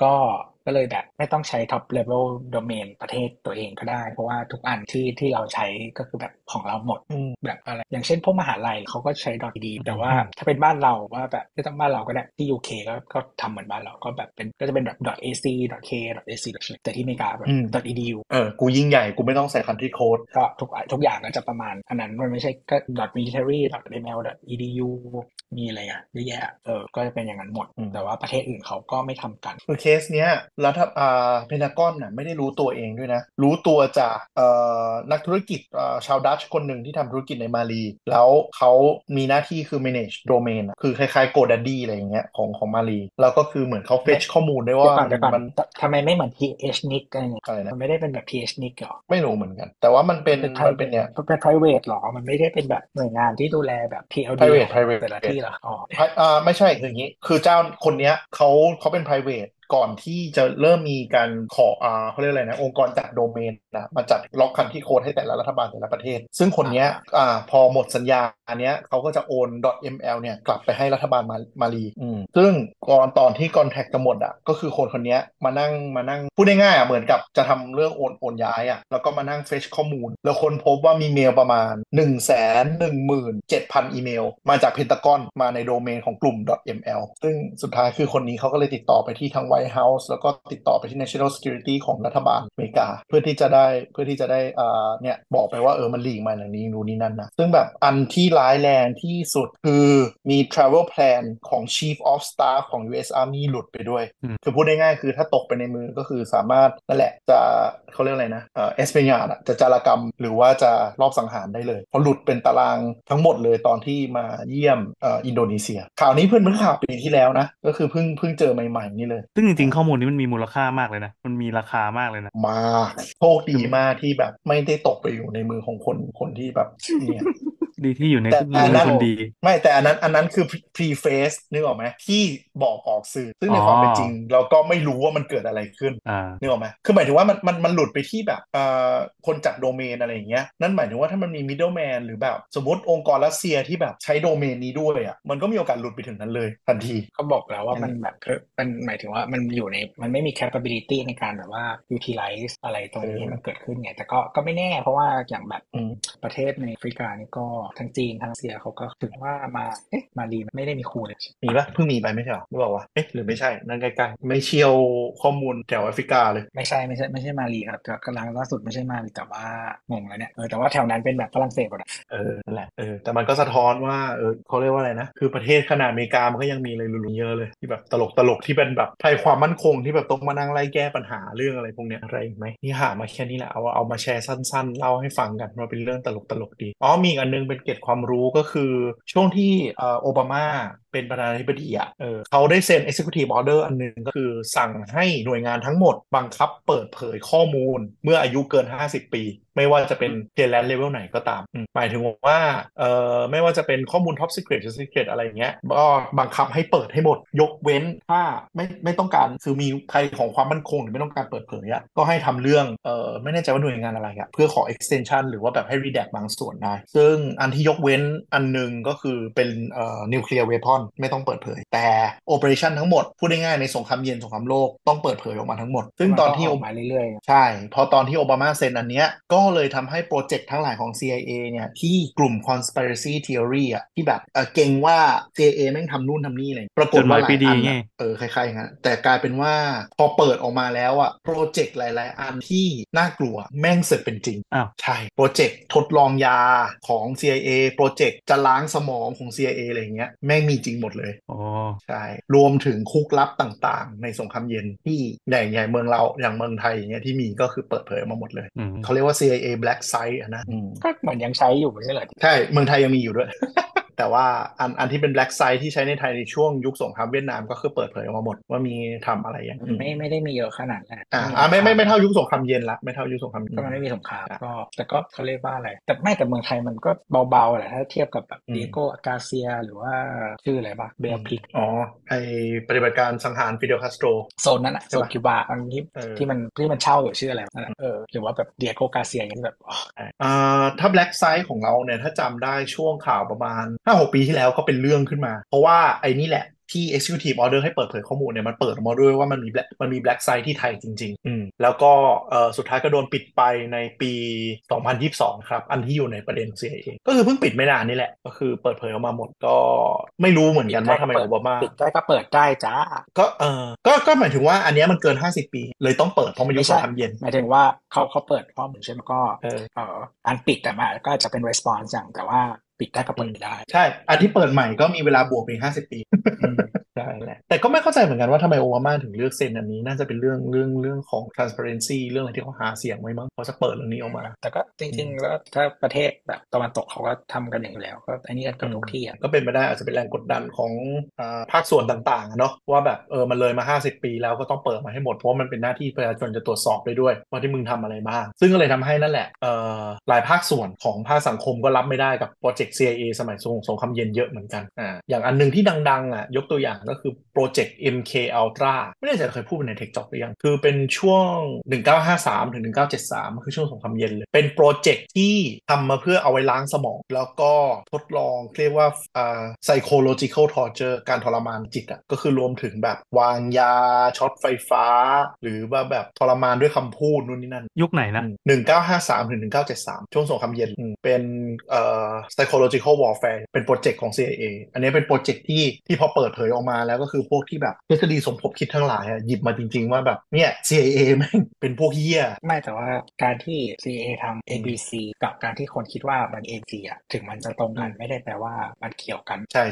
ก็เลยแบบไม่ต้องใช้ top level domain ประเทศตัวเองก็ได้เพราะว่าทุกอันที่เราใช้ก็คือแบบของเราหมดแบบอะไรอย่างเช่นพวกมหาลัยเขาก็ใช้ .ed แต่ว่าถ้าเป็นบ้านเราว่าแบบไม่ต้องบ้านเราก็ได้ที่ UK ก็ทำเหมือนบ้านเราก็แบบเป็นก็จะเป็นแบบ .ac .k .ac แต่ที่อเมริกาแบบ .edu กูยิ่งใหญ่กูไม่ต้องใส่ country code ก็ทุกอย่างก็จะประมาณอันนั้นมันไม่ใช่ก็ .military .ml .edu มีอะไรอ่ะเยอะแยะก็จะเป็นอย่างนั้นหมดแต่ว่าประเทศอื่นเขาก็ไม่ทำกันคือเคสเนี้ยแล้วถ้าเพนทากอนน่ะไม่ได้รู้ตัวเองด้วยนะรู้ตัวจากนักธุรกิจชาวดัตช์คนหนึ่งที่ทำธุรกิจในมาลีแล้วเขามีหน้าที่คือ manage domain คือคล้ายๆ GoDaddy อะไรอย่างเงี้ยของมาลีแล้วก็คือเหมือนเขา fetch ข้อมูลได้ว่ามันทำไมไม่เหมือน phnic อะไรนะมันไม่ได้เป็นแบบ phnic หรอไม่รู้เหมือนกันแต่ว่ามันเป็นเนี่ยเป็น private หรอมันไม่ได้เป็นแบบหน่วยงานที่ดูแลแบบ PLD แต่ละที่หรอไม่ใช่คืออย่างงี้คือเจ้าคนเนี้ยเขาเป็น privateก่อนที่จะเริ่มมีการขอเขาเรียกอะไรนะองค์กรจัดโดเมนนะมาจัดล็อกคันที่โค้ดให้แต่ละรัฐบาลแต่ละประเทศซึ่งคนนี้พอหมดสัญญาอันเนี้ยเขาก็จะโอน .ml เนี่ยกลับไปให้รัฐบาลมาลีซึ่งก่อนตอนที่คอนแทคจะหมดอ่ะก็คือคนนี้มานั่งพูดง่ายๆอ่ะเหมือนกับจะทำเรื่องโอนย้ายอ่ะแล้วก็มานั่งเฟชข้อมูลแล้วคนพบว่ามีเมลประมาณ 117,000 อีเมลมาจากเพนทากอนมาในโดเมนของกลุ่ม .ml ซึ่งสุดท้ายคือคนนี้เขาก็เลยติดต่อไปที่ทางไวท์เฮาส์แล้วก็ติดต่อไปที่ National Security ของรัฐบาลอเมริกาเพื่อที่จะได้เนี่ยบอกไปว่ามันลีกมาอย่างนี้นู่นนี่นั่นนะซึ่งแบบอันที่ร้ายแรงที่สุดคือมี Travel Plan ของ Chief of Staff ของ US Army หลุดไปด้วยคือพูดง่ายๆคือถ้าตกไปในมือก็คือสามารถนั่นแหละจะเขาเรียกอะไรนะespionage จะจารกรรมหรือว่าจะลอบสังหารได้เลยเพราะหลุดเป็นตารางทั้งหมดเลยตอนที่มาเยี่ยมอินโดนีเซียข่าวนี้เพิ่งข่าวปีที่แล้วนะก็คือเพิ่งเจอใหม่ๆนี่เลยซึ่งจริงๆข้อมูลนี้มันมีมูลค่ามากเลยนะมันมีราคามากเลยนะมากโชคดีมากที่แบบไม่ได้ตกไปอยู่ในมือของคนที่แบบเนี่ยดีที่อยู่ในมือคนดีไม่แต่อันนั้นคือ preface นึกออกไหมที่บอกออกสื่อซึ่งในความเป็นจริงเราก็ไม่รู้ว่ามันเกิดอะไรขึ้นนึกออกไหมคือหมายถึงว่ามันหลุดไปที่แบบคนจัดโดเมนอะไรอย่างเงี้ยนั่นหมายถึงว่าถ้ามันมี middleman หรือแบบสมมติองค์กรรัสเซียที่แบบใช้โดเมนนี้ด้วยอ่ะมันก็มีโอกาสหลุดไปถึงนั้นเลยทันทีเขาบอกแล้วว่ามันแบบมันหมายถึงว่ามันอยู่ในมันไม่มี capability ในการแบบว่า utilize อะไรตรงนี้มันเกิดขึ้นไงแต่ก็ไม่แน่เพราะว่าอย่างแบบประเทศในแอฟริกานี่ก็ทั้งจีนทั้งรัสเซียเขาก็ถึงว่ามาลีไม่ได้มีครูเลยมีปะเพิ่งมีไปไม่ใช่หรอหรือเปล่าวะเอ๊ะหรือไม่ใช่นั่นใกล้ๆไม่เชี่ยวข้อมูลแถวแอฟริกาเลยไม่ใช่มาลีครับกำลังล่าสุดไม่ใช่มาลีแต่ว่างงแล้วเนี่ยแต่ว่าแถวนั้นเป็นแบบฝรั่งเศสหมดอ่ะนั่นแหละแต่มันก็สะท้อนว่าเขาเรียกว่าอะไรนะคือประเทศขนาดอเมริกามันก็ยังมีอะไรรุนๆเยอะเลยที่แบบตลกที่เป็นแบบภัยความมั่นคงที่แบบต้องมานั่งไล่แก้ปัญหาเรื่องอะไรพวกเนี้ยอะไรอีกมั้ยนี่หามาแค่นี้แหละเอามาแชร์สั้นๆเล่าให้ฟังกันว่าเป็นเรื่องตลกๆดีอ๋อมีอีกอันนึงเป็นเกร็ดความรู้ก็คือช่วงที่โอบามา เป็นประธานาธิบดีอ่ะเขาได้เซ็น Executive Order อันนึงก็คือสั่งให้หน่วยงานทั้งหมดบังคับเปิดเผยข้อมูลเมื่ออายุเกิน50ปีไม่ว่าจะเป็น Talent Level ไหนก็ตามหมายถึงว่าไม่ว่าจะเป็นข้อมูล Top Secret Secret อะไรอย่างเงี้ยก็บังคับให้เปิดให้หมดยกเว้นถ้าไม่ต้องการคือมีใครของความมั่นคงหรือไม่ต้องการเปิดเผยอ่ะก็ให้ทำเรื่องไม่แน่ใจว่าหน่วยงานอะไรอ่ะเพื่อขอ extension หรือว่าแบบให้ redact บางส่วนได้ซึ่งอันที่ยกเว้นอันนึงก็คือเป็นnuclear weapon ไม่ต้องเปิดเผยแต่ operation ทั้งหมดพูดง่ายๆในสงครามเย็นสงครามโลกต้องเปิดเผยออกมาทั้งหมดซึ่งตอนที่ออกมาเรื่อยๆใช่พอตอนที่โอบามาเซ็นอันเนี้ยก็เลยทำให้โปรเจกต์ทั้งหลายของ CIA เนี่ยที่กลุ่ม conspiracy theory อ่ะที่แบบเก่งว่า CIA แม่งทำนู่นทำนี่อะไรปรากฏว่าหลายอันคล้ายๆฮะแต่กลายเป็นว่าพอเปิดออกมาแล้วอ่ะโปรเจกต์หลายๆอันที่น่ากลัวแม่งเสร็จเป็นจริงใช่โปรเจกต์ทดลองยาของ CIA โปรเจกต์จะล้างสมองของ CIA อะไรเงี้ยแม่งมีจริงหมดเลยอ๋อใช่รวมถึงคุกลับต่างๆในสงครามเย็นที่ใหญ่ๆเมืองเราอย่างเมืองไทยอย่างเงี้ยที่มีก็คือเปิดเผยออกมาหมดเลยเขาเรียกว่า CIA Black Site อ่ะนะก็เหมือนยังใช้อยู่ใช่เหรอใช่เมืองไทยยังมีอยู่ด้วย แต่ว่าอันที่เป็น Black Site ที่ใช้ในไทยในช่วงยุคสงครามเวียดนามก็คือเปิดเผยออกมาหมดว่ามีทำอะไรอย่างไม่ได้มีเยอะขนาดนั้นไม่เท่ายุคสงครามเย็นละไม่เท่ายุคสงครามก็มันไม่มีสงครามก็แต่ก็เขาเรียกว่าอะไรแต่ไม่แต่เมืองไทยมันก็เบาๆแหละถ้าเทียบกับแบบ Diego Garcia หรือว่าชื่ออะไรบ้างเบลพิกอ๋อไอปฏิบัติการสังหารฟิเดลคาสโตรโซนนั้นน่ะโซนคิวบาอันที่มันเช่าอยู่ชื่ออะไรหรือว่าแบบ Diego Garcia อย่างนี้แบบถ้า Black Site ของเราเนี่ยถ้าจำได้ช่วงข่าวประมาณ5-6 ปีที่แล้วก็เป็นเรื่องขึ้นมาเพราะว่าไอ้นี่แหละที่ Executive Order ให้เปิดเผยข้อมูลเนี่ยมันเปิดมาด้วยว่ามันมี Black Site ที่ไทยจริงๆแล้วก็สุดท้ายก็โดนปิดไปในปี2022ครับอันที่อยู่ในประเด็น CIA ก็คือเพิ่งปิดไม่นานนี่แหละก็คือเปิดเผยออกมาหมดก็ไม่รู้เหมือนกันว่าทำไมโอบามาปิดได้ก็เปิดได้จ้าก็หมายถึงว่าอันนี้มันเกิน50ปีเลยต้องเปิดเพราะมันอยู่ความเย็นหมายถึงว่าเขาเปิดข้อมูลใช่ไหมก็อันปิดแต่มาก็จะเป็น response อย่างแต่ว่าปิดได้กับเปิดได้ใช่อันที่เปิดใหม่ก็มีเวลาบวกไป50 ปีใช่แหละแต่ก็ไม่เข้าใจเหมือนกันว่าทำไมโอบามาถึงเลือกเซ็นอันนี้น่าจะเป็นเรื่องของ transparency เรื่องอะไรที่เขาหาเสียงไว้มั้งเขาจะเปิดเรื่องนี้ออกมาแต่ก็จริงๆแล้วถ้าประเทศแบบตะวันตกเขาก็ทำกันอย่างแล้วก็อันนี้กันทุกที่อ่ะก็เป็นไปได้อาจจะเป็นแรงกดดันของภาคส่วนต่างๆเนาะว่าแบบมันเลยมา50 ปีแล้วก็ต้องเปิดมาให้หมดเพราะมันเป็นหน้าที่ประชาชนจะตรวจสอบได้ด้วยว่าที่มึงทำอะไรบ้างซึ่งก็เลยทำให้นั่นแหละหลายภาคส่วนของภาคสังคมก็รับไม่ได้กับโปรเจกต์ CIA สมัยสงครามเย็นเยอะเหมือนกันอย่างอันนึงที่ดังๆอ่ะยกตัวอย่างก็คือโปรเจกต์ MK Ultra ไม่แน่ใจเคยพูดไปใน Techjock หรือยังคือเป็นช่วง1953ถึง1973คือช่วงสงครามเย็นเลยเป็นโปรเจกต์ที่ทำมาเพื่อเอาไว้ล้างสมองแล้วก็ทดลองเรียกว่าpsychological torture การทรมานจิตอ่ะก็คือรวมถึงแบบวางยาช็อตไฟฟ้าหรือว่าแบบทรมานด้วยคำพูดนู่นนี่นั่นยุคไหนนะ1953ถึง1973ช่วงสงครามเย็นเป็นpsychological warfare เป็นโปรเจกต์ของ CIA อันนี้เป็นโปรเจกต์ที่พอเปิดเผยออกมาแล้วก็คือพวกที่แบบทฤษฎีสมคบคิดทั้งหลายหยิบมาจริงๆว่าแบบเนี่ย CIA แม่งเป็นพวกเหี้ยไม่แต่ว่าการที่ CIA ทำ ABC กับการที่คนคิดว่ามัน ABC อ่ะถึงมันจะตรงกันไม่ได้แปลว่ามันเกี่ยวกันใช่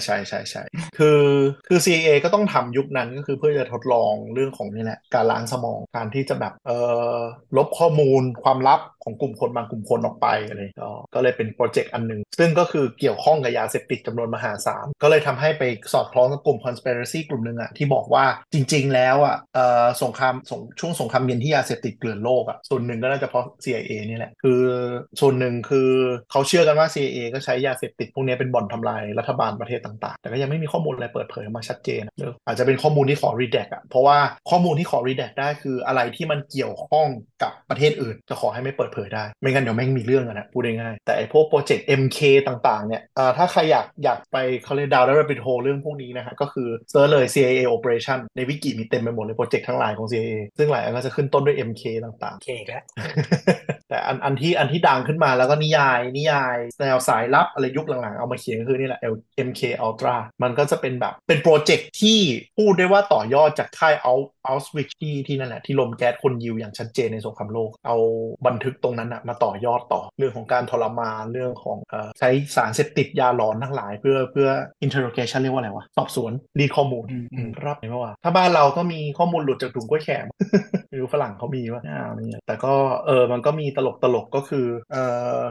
ๆๆๆคือ CIA ก็ต้องทำยุคนั้นก็คือเพื่อจะทดลองเรื่องของนี่แหละการล้างสมองการที่จะแบบลบข้อมูลความลับของกลุ่มคนบางกลุ่มคนออกไปอะไรก็เลยเป็นโปรเจกต์อันนึงซึ่งก็คือเกี่ยวข้องกับยาเสพติดจำนวนมหาศาลก็เลยทำให้ไปสอดคล้องกับกลุ่ม conspiracy กลุ่มนึงอ่ะที่บอกว่าจริงๆแล้วอ่ะช่วงสงครามเย็นที่ยาเสพติดเกลื่อนโลกอ่ะส่วนหนึ่งก็น่าจะเพราะ CIA นี่แหละคือส่วนหนึ่งคือเขาเชื่อกันว่า CIA ก็ใช้ยาเสพติดพวกนี้เป็นบ่อนทำลายรัฐบาลประเทศต่างๆแต่ก็ยังไม่มีข้อมูลอะไรเปิดเผยมาชัดเจนอาจจะเป็นข้อมูลที่ขอ redact อ่ะเพราะว่าข้อมูลที่ขอ redact ได้คืออะไรที่มันเกี่ยวข้องกับประเทศอื่นจะขอให้ไม่เปิดเผยได้ไม่งั้นเดี๋ยวแม่งมีเรื่องกันนะพูดง่ายๆแต่ไอ้พวกโปรเจกต์ MK ต่างๆเนี่ยถ้าใครอยากไปเขาเรียกดาวน์แล้วไปโทรเรื่องพวกนี้นะฮะก็คือเซิร์ชเลย CIA operation ในวิกิมีเต็มไปหมดเลยโปรเจกต์ทั้งหลายของ CIA ซึ่งหลายอันก็จะขึ้นต้นด้วย MK ต่างๆ MK แล้ว แต่อันที่ดังขึ้นมาแล้วก็นิยายแนวสายลับอะไรยุคหลังๆเอามาเขียนก็คือนี่แหละ MK Ultra มันก็จะเป็นแบบเป็นโปรเจกต์ที่พูดได้ว่าต่อยอดจากค่าย ออสวิชที่นั่นแหละที่ลมแก๊สคนยิวอย่างชัดเจนในสงครามโลกเอาบันทึกตรงนั้นนะมาต่อยอดต่อเรื่องของการทรมานเรื่องของใช้สารเสพติดยาหลอนทั้งหลายเพื่อ interrogation เรียกว่าอะไรวะสอบสวนรีดข้อมูลรับไหมว่าถ้าบ้านเราก็มีข้อมูลหลุดจากถุงกล้วยแขก ไม่รู้ฝรั่งเขามีวะเนี่ยแต่ก็มันก็มีตลกก็คือ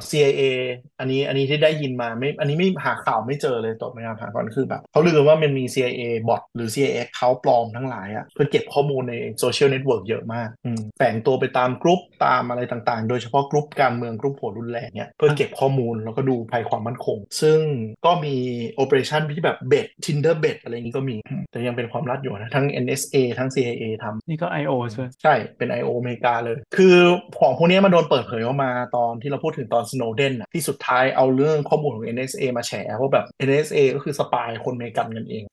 CIA อันนี้ที่ได้ยินมาไม่อันนี้ไม่หาข่าวไม่เจอเลยตบในการหาก่อนคือแบบเขาลือว่ามันมี CIA บอทหรือ CIA เขาปลอมทั้งหลายอ่ะเพื่อเก็บข้อมูลในโซเชียลเน็ตเวิร์กเยอะมากแฝงตัวไปตามกรุ๊ปตามอะไรต่างๆโดยเฉพาะกรุ๊ปการเมืองกรุ๊ปโหดรุนแรงเนี่ยเพื่อเก็บข้อมูลแล้วก็ดูภัยความมั่นคงซึ่งก็มีโอเปอเรชั่นที่แบบเบ็ดทินเดอร์เบ็ดอะไรนี้ก็มีแต่ยังเป็นความลับอยู่นะทั้ง NSA ทั้ง CIA ทำนี่ก็ IO ใช่เป็น IO อเมริกาเลยคือของพวกนี้มันโดนเปิดเผยออกมาตอนที่เราพูดถึงตอน Snowden น่ะที่สุดท้ายเอาเรื่องข้อมูลของ NSA มาแฉว่าแบบ NSA ก็คือสปายคนอเมริกันกันเอง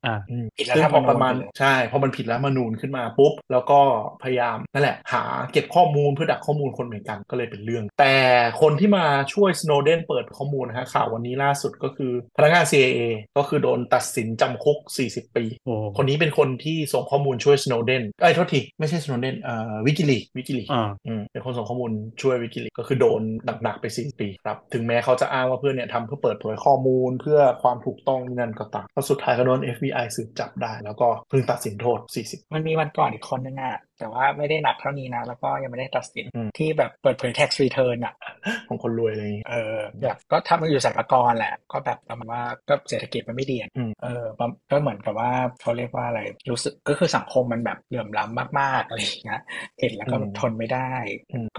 ซึ่งพอประมาณใช่พอมันผิดรัฐธรรมนูญขึ้นมาปุ๊บแล้วก็พยายามนั่นแหละหาเก็บข้อมูลเพื่อดักข้อมูลคนอเมริกันก็เลยเป็นเรื่องแต่คนที่มาช่วย Snowden เปิดข้อมูลนะฮะข่าววันนี้ล่าสุดก็คือพนักงาน CIA ก็คือโดนตัดสินจำคุก40ปีคนนี้เป็นคนที่ส่งข้อมูลช่วย Snowden เอ้ยโทษทีไม่ใช่ Snowden Wikileaks เป็นคนส่งข้อมูลช่วย Wikileaks ก็คือโดนหนักๆไป40ปีครับถึงแม้เขาจะอ้างว่าเพื่อนเนี่ยทำเพื่อเปิดเผยข้อมูลเพื่อความถูกต้องนั่นก็ตามสุดท้ายก็โดน FBI สืบจับได้แล้วก็เพิ่งตัดสินโทษ40มันมีวันก่อนอีกคนนึงอ่ะแต่ว่าไม่ได้หนักเท่านี้นะแล้วก็ยังไม่ได้ตัดสินที่แบบเปิดเผย tax return อ่ะของคนรวยอะไรอย่างงี้แบบก็ทำมาอยู่สรรพากรแหละก็แบบประมาณว่าก็เศรษฐกิจมันไม่ดีก็เหมือนกับว่าเขาเรียกว่าอะไรรู้สึกก็คือสังคมมันแบบเหลื่อมล้ำมากๆอะไรอย่างเงี้ยเห็นแล้วก็ทนไม่ได้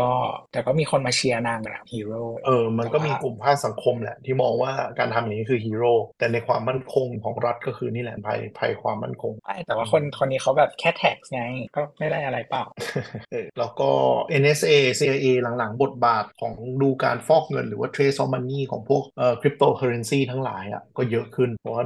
ก็แต่ก็มีคนมาเชียร์นางแบบฮีโร่มันก็มีกลุ่มภาคสังคมแหละที่มองว่าการทำอย่างนี้คือฮีโร่แต่ในความมั่นคงของรัฐก็คือนี่แหละภัยความมั่นคงแต่ว่าคนนี้เขาแบบแค่ tax ไงก็ไม่ได้อะไรเปล่าแล้วก็ NSA CIA หลังๆบทบาทของดูการฟอกเงินหรือว่า trace of money ของพวกcryptocurrency ทั้งหลายอ่ะก็เยอะขึ้นเพราะว่า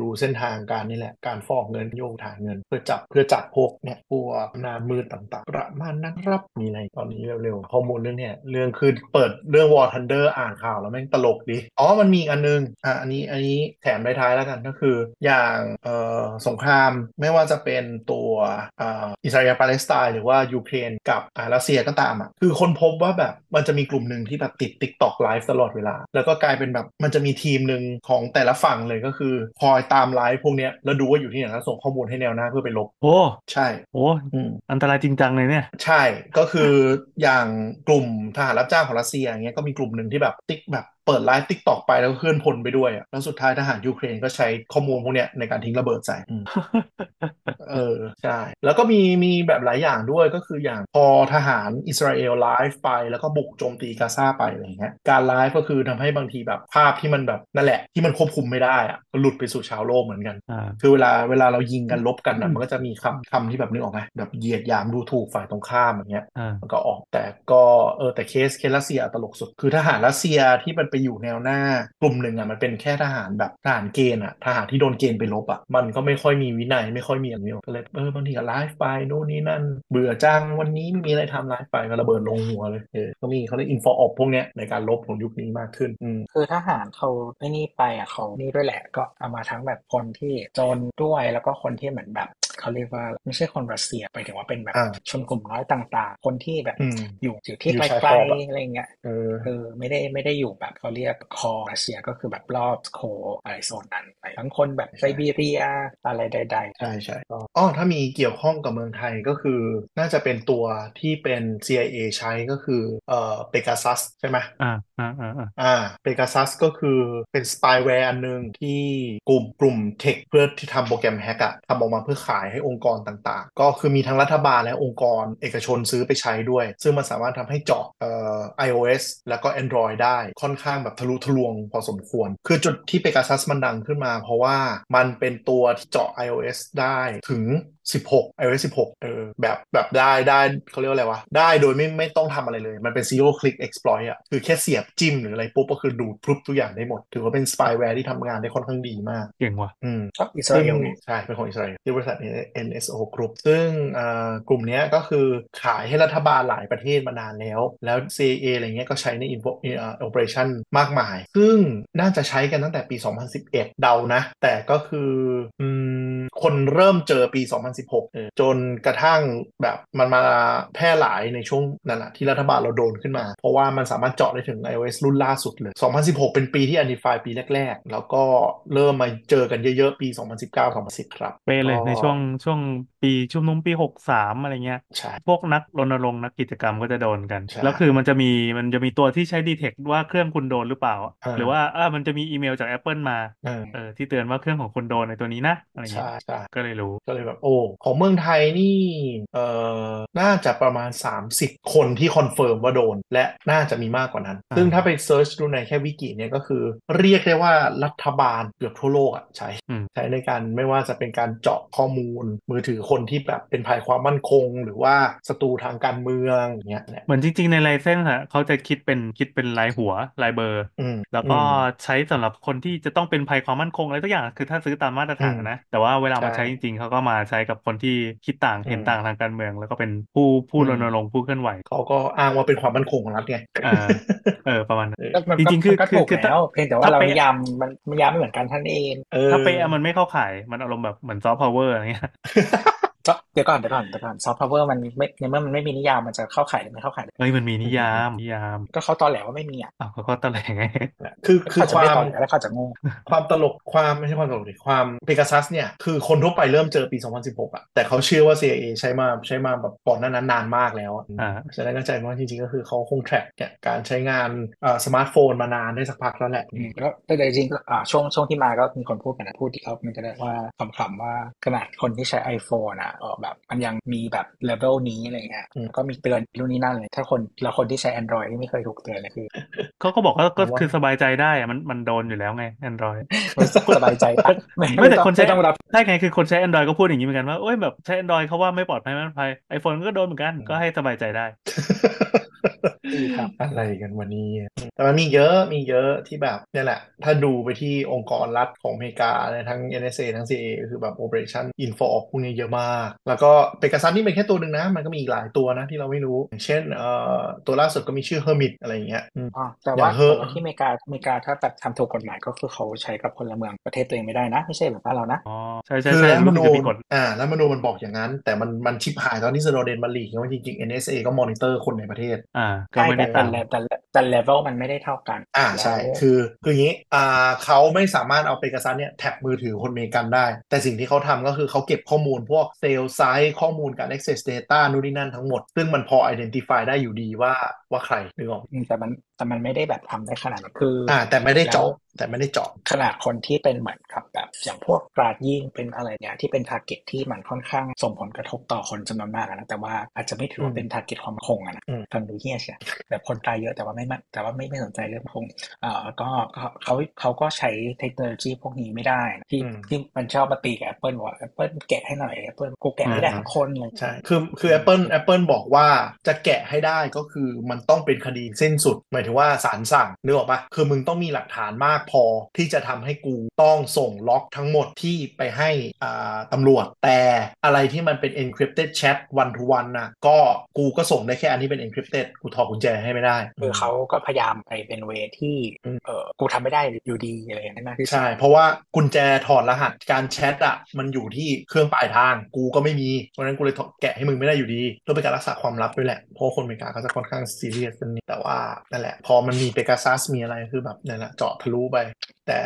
ดูเส้นทางการนี่แหละการฟอกเงินโยกฐานเงินเพื่อจับพวกเนี่ยพวกอำนาจมืดต่างๆประมาณนั้นครับมีอะไรตอนนี้เร็วๆข้อมูลเรื่องเนี่ยเรื่องคือเปิดเรื่อง War Thunder อ่านข่าวแล้วแม่งตลกดิอ๋อมันมีอันนึงอันนี้แถมท้ายๆแล้วกันก็คืออย่างสงครามไม่ว่าจะเป็นตัวอิสราเอลปาเลสไตน์หรือว่ายูเครนกับรัสเซียก็ตามอ่ะคือคนพบว่าแบบมันจะมีกลุ่มหนึ่งที่แบบติด TikTok ไลฟ์ตลอดเวลาแล้วก็กลายเป็นแบบมันจะมีทีมหนึ่งของแต่ละฝั่งเลยก็คือคอยตามไลฟ์พวกเนี้ยแล้วดูว่าอยู่ที่ไหนแล้วส่งข้อมูลให้แนวหน้าเพื่อไปลบโอ้ใช่โอ้อันตรายจริงจังเลยเนี่ยใช่ก็คืออย่างกลุ่มทหารรับจ้างของรัสเซียอย่างเงี้ยก็มีกลุ่มหนึ่งที่แบบติ๊กแบบเปิดไลฟ์ TikTok ไปแล้วเคลื่อนพลไปด้วยอ่ะแล้วสุดท้ายทหารยูเครนก็ใช้ข้อมูลพวกเนี้ยในการทิ้งระเบิดใส่ใช่แล้วก็มีแบบหลายอย่างด้วยก็คืออย่างพอทหารอิสราเอลไลฟ์ไปแล้วก็บุกโจมตีกาซาไปอะไรเงี้ยการไลฟ์ก็คือทำให้บางทีแบบภาพที่มันแบบนั่นแหละที่มันควบคุมไม่ได้อ่ะก็หลุดไปสู่ชาวโลกเหมือนกันคือเวลาเรายิงกันลบกันมันก็จะมีคำที่แบบนึกออกไหมแบบเหยียดหยามดูถูกฝ่ายตรงข้ามอย่างเงี้ยมันก็ออกแต่ก็แต่เคสรัสเซียตลกสุดคือทหารรัสเซียที่มันไปอยู่แนวหน้ากลุ่มหนึ่งอ่ะมันเป็นแค่ทหารแบบทหารเกณฑ์อ่ะทหารที่โดนเกณฑ์ไปลบอ่ะมันก็ไม่ค่อยมีวินัยไม่ค่อยมีอะไรก็เลยบางทีก็ไลฟ์ไปโน่นนี่นั่นเบื่อจังวันนี้ไม่มีอะไรทำไลฟ์ไปก็ระเบิดลงหัวเลยก็มีเขาเรียกอินฟออฟพวกเนี้ยในการลบของยุคนี้มากขึ้นคือทหารเขาไม่นี่ไปอ่ะเขานี่ด้วยแหละก็เอามาทั้งแบบคนที่จนด้วยแล้วก็คนที่เหมือนแบบเขาเรียกว่าไม่ใช่คนรัสเซียไปถึงว่าเป็นแบบชนกลุ่มน้อยต่างๆคนที่แบบอยู่ที่ไกลๆอะไรเงี้ยคือไม่ได้อยู่แบบเขาเรียกคอรัสเซียก็คือแบบรอบโคอะไรโซนนั้นไปทั้งคนแบบไซบีเรียอะไรใดๆใช่อ๋อถ้ามีเกี่ยวข้องกับเมืองไทยก็คือน่าจะเป็นตัวที่เป็น CIA ใช้ก็คือPegasus ใช่ไหมPegasus ก็คือเป็นสปายแวร์อันนึงที่กลุ่มเทคเพื่อที่ทำโปรแกรมแฮกอะทำออกมาเพื่อขายให้องค์กรต่างๆก็คือมีทั้งรัฐบาลและองค์กรเอกชนซื้อไปใช้ด้วยซึ่งมันสามารถทำให้เจาะiOS แล้วก็ Android ได้ค่อนข้างแบบทะลุทะลวงพอสมควรคือจุดที่ Pegasus มันดังขึ้นมาเพราะว่ามันเป็นตัวที่เจาะ iOS ได้ถึง16 iOS 16แบบได้เขาเรียกว่าอะไรวะได้โดยไม่ต้องทำอะไรเลยมันเป็น zero click exploit อ่ะคือแค่เสียบจิ้มหรืออะไรปุ๊บก็คือดูดพรุบทุกอย่างได้หมดถือว่าเป็น spyware ที่ทำงานได้ค่อนข้างดีมากเก่งว่ะก็อิสราเอลใช่เป็นของอิสราเอลที่บริษัท NSO Group ซึ่งกลุ่มนี้ก็คือขายให้รัฐบาลหลายประเทศมานานแล้ว CIA อะไรเงี้ยก็ใช้ใน operation มากมายซึ่งน่าจะใช้กันตั้งแต่ปี2011เดานะแต่ก็คือ คนเริ่มเจอปี2016จนกระทั่งแบบมันมาแพร่หลายในช่วงนั้นแหละที่รัฐบาลเราโดนขึ้นมาเพราะว่ามันสามารถเจาะได้ถึง iOS รุ่นล่าสุดเลย2016เป็นปีที่ Identify ปีแรกๆแล้วก็เริ่มมาเจอกันเยอะๆปี2019-2010ครับไปเลยในช่วงปีชุมนุมปี63อะไรเงี้ยพวกนักรณรงค์นักกิจกรรมก็จะโดนกันแล้วคือมันจะมีตัวที่ใช้ดีเทคว่าเครื่องคุณโดนหรือเปล่าหรือว่ามันจะมีอีเมลจาก Apple มาที่เตือนว่าเครื่องของคุณโดนในตัวนี้นะอะไรเงี้ยก็เลยรู้ก็เลยแบบโอ้ของเมืองไทยนี่น่าจะประมาณ30คนที่คอนเฟิร์มว่าโดนและน่าจะมีมากกว่านั้นซึ่งถ้าไปเซิร์ชดูในแค่วิกิเนี่ยก็คือเรียกได้ว่ารัฐบาลเกือบทั่วโลกอ่ะใช้ในการไม่ว่าจะเป็นการเจาะข้อมูลมือถือคนที่แบบเป็นภัยความมั่นคงหรือว่าศัตรูทางการเมืองอย่างเงี้ยเหมือนจริงๆในลายเส้นค่ะเขาจะคิดเป็นลายหัวลายเบอร์แล้วก็ใช้สำหรับคนที่จะต้องเป็นภัยความมั่นคงอะไรตัวอย่างคือถ้าซื้อตามมาตรฐานนะแต่ว่าเวลามาใช้จริงๆเขาก็มาใช้กับคนที่คิดต่างเห็นต่างทางการเมืองแล้วก็เป็นผู้รณรงค์ผู้เคลื่อนไหวเขาก็อ้างว่าเป็นความมั่นคงของรัฐไงประมาณนั้นจริงๆคือแล้วเพียงแต่ว่าเราพยายามไม่เหมือนกันท่านเองถ้าไปมันไม่เข้าข่ายมันอารมณ์แบบเหมือนซอฟต์พาวเวอร์อะไรเงี้ยเดี๋ยวก่อนซอฟต์พาวเวอร์มันไม่ในเมื่อมันไม่มีนิยามมันจะเข้าข่ายหรือไม่เข้าข่ายเฮ้ยมันมีนิยามก็เขาตอนแหลว่าไม่มีอ่ะเขาตอนแหลไงคือความแล้วเขาจะงงความตลกความไม่ใช่ความตลกดิความ Pegasus เนี่ยคือคนทั่วไปเริ่มเจอปี2016อ่ะแต่เขาเชื่อว่า CIA ใช้มาแบบก่อนหน้านั้นนานมากแล้วฉะนั้นก็ใจว่าจริงๆก็คือเขาคงแทร็กเนี่ยการใช้งานสมาร์ทโฟนมานานได้สักพักแล้วแหละแล้วแต่จริงๆช่วงที่มาก็มีคนพูดที่เขามันจะได้ว่าขำๆว่าขนาดคนที่ใช้ iPhone อ่ะแบบมันยังมีแบบเลเวลนี้อะไรเงี้ยก็มีเตือนรุ่นนี้นั่นเลยถ้าคนที่ใช้ Android นี่ไม่เคยถูกเตือนเลยคือเขาก็บอกว่าก็คือสบายใจได้มันโดนอยู่แล้วไง Android สบายใจไม่แต่คนใช้ต้องรับใช่ไงคือคนใช้ Android ก็พูดอย่างนี้เหมือนกันว่าโอ๊ยแบบใช้ Android เขาว่าไม่ปลอดภัยมันภัย iPhone ก็โดนเหมือนกันก็ให้สบายใจได้อะไรกันวันนี้แต่มันมีเยอะที่แบบนี่แหละถ้าดูไปที่องค์กรรัฐของอเมริกาทั้ง NSA ทั้ง CIA คือแบบ Operation Info พวกนี้เยอะมากแล้วก็Pegasusนี่เป็นแค่ตัวหนึ่งนะมันก็มีอีกหลายตัวนะที่เราไม่รู้เช่นตัวล่าสุดก็มีชื่อ Hermit อะไรอย่างเงี้ยแต่ว่าที่อเมริกาถ้าแบบทำถูกกฎหมายก็คือเขาใช้กับพลเมืองประเทศตัวเองไม่ได้นะไม่ใช่แบบบ้านเรานะอ๋อใช่คือแล้วมันโดนแล้วมันโดนมันบอกอย่างนั้นแต่มันชิบหายตอนที่ Snowden มาลีกว่าจริงๆ NSA ก็มอนิเตอร์คนในประเทศก็ไม่ได้แต่เลเวลมันไม่ได้เท่ากันใช่คืออย่างนี้เขาไม่สามารถเอาPegasusเนี่ยแท็กมือถือคนอเมริกันได้แต่สิ่งที่เขาทำก็คือเขาเก็บข้อมูลพวกเซลล์ไซส์ข้อมูลการ access data นู่นนี่นั่นทั้งหมดซึ่งมันพอ identify ได้อยู่ดีว่าใครนึกออกแต่มันไม่ได้แบบทำได้ขนาดนั้นคือแต่ไม่ได้เจาะขนาดคนที่เป็นเหมือนครับแบบอย่างพวกกราดยิงเป็นอะไรเนี่ยที่เป็น target ที่มันค่อนข้างส่งผลกระทบต่อคนจำนวนมากนะแต่ว่าอาจจะไม่ถือว่าเป็น target ความมั่นคงนะฟังดูเหี้ยใช่แบบคนตายเยอะแต่ว่าไม่สนใจเรื่องคงก็เขาก็ใช้เทคโนโลยีพวกนี้ไม่ได้ที่มันชอบมาตีกับ Apple ว่า Apple แกะให้หน่อย Apple กูแกะไม่ได้ทั้งคนเลยใช่คือ Apple บอกว่าจะแกะให้ได้ก็คือมันต้องเป็นคดีสิ้นสุดหมายถึงว่าศาลสั่งนึกออกป่ะคือมึงต้องมีหลักฐานมากพอที่จะทำให้กูต้องส่งล็อกทั้งหมดที่ไปให้ตำรวจแต่อะไรที่มันเป็น encrypted chat one to one น่ะก็กูก็ส่งได้แค่อันที่เป็น encrypted กูถอดกุญแจให้ไม่ได้คือเขาก็พยายามไปเป็นเวที่กูทำไม่ได้อยู่ดีอะไรอย่างนั้นใช่เพราะว่ากุญแจถอดรหัสการแชทอ่ะมันอยู่ที่เครื่องปลายทางกูก็ไม่มีเพราะนั้นกูเลยแกะให้มึงไม่ได้อยู่ดีต้องเป็นการรักษาความลับด้วยแหละเพราะคนอเมริกาเขาจะค่อนข้างซีเรียสกันนี่แต่ว่านั่นแหละพอมันมี Pegasus มีอะไรคือแบบนั่นแหละเจาะทะลุไปแต่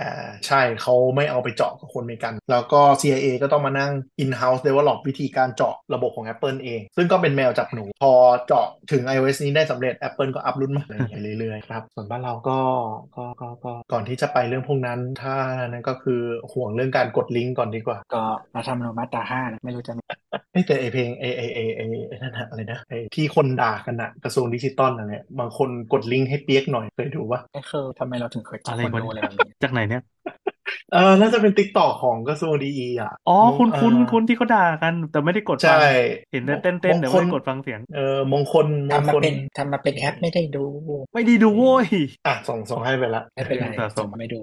ใช่เขาไม่เอาไปเจาะกับคนอเมริกันแล้วก็ CIA ก็ต้องมานั่ง in-house develop วิธีการเจาะระบบของ Apple เองซึ่งก็เป็นแมวจับหนูพอเจาะถึง iOS นี้ได้สำเร็จ Apple ก็อัพรุ่นมาเรื่อยๆครับส่วนบ้านเราก็ก่อนที่จะไปเรื่องพวกนั้นถ้านั้นก็คือห่วงเรื่องการกดลิงก์ก่อนดีกว่าก็มาทำโนมาตรา5ไม่รู้จะไม่แต่ไอเพลงไอนั่นอะไรนะไอที่คนด่ากันน่ะกระทรวงดิจิตอลน่ะเนี่ยบางคนกดลิงก์ให้เปียกหน่อยเคยดูป่ะคือทำไมเราถึงเคยอะไรคนดูอะไรแบบนี้จากไหนเนี่ยน่าจะเป็น TikTok ของกระทรวงดีอ่ะอ๋อคุณที่เขาด่ากันแต่ไม่ได้กดฟังเห็นเต้นๆแต่ไม่ได้กดฟังเสียงมงคลทำมาเป็นแอปไม่ได้ดูโว้ยส่งให้ไปละไม่เป็นไรส่งไม่ดู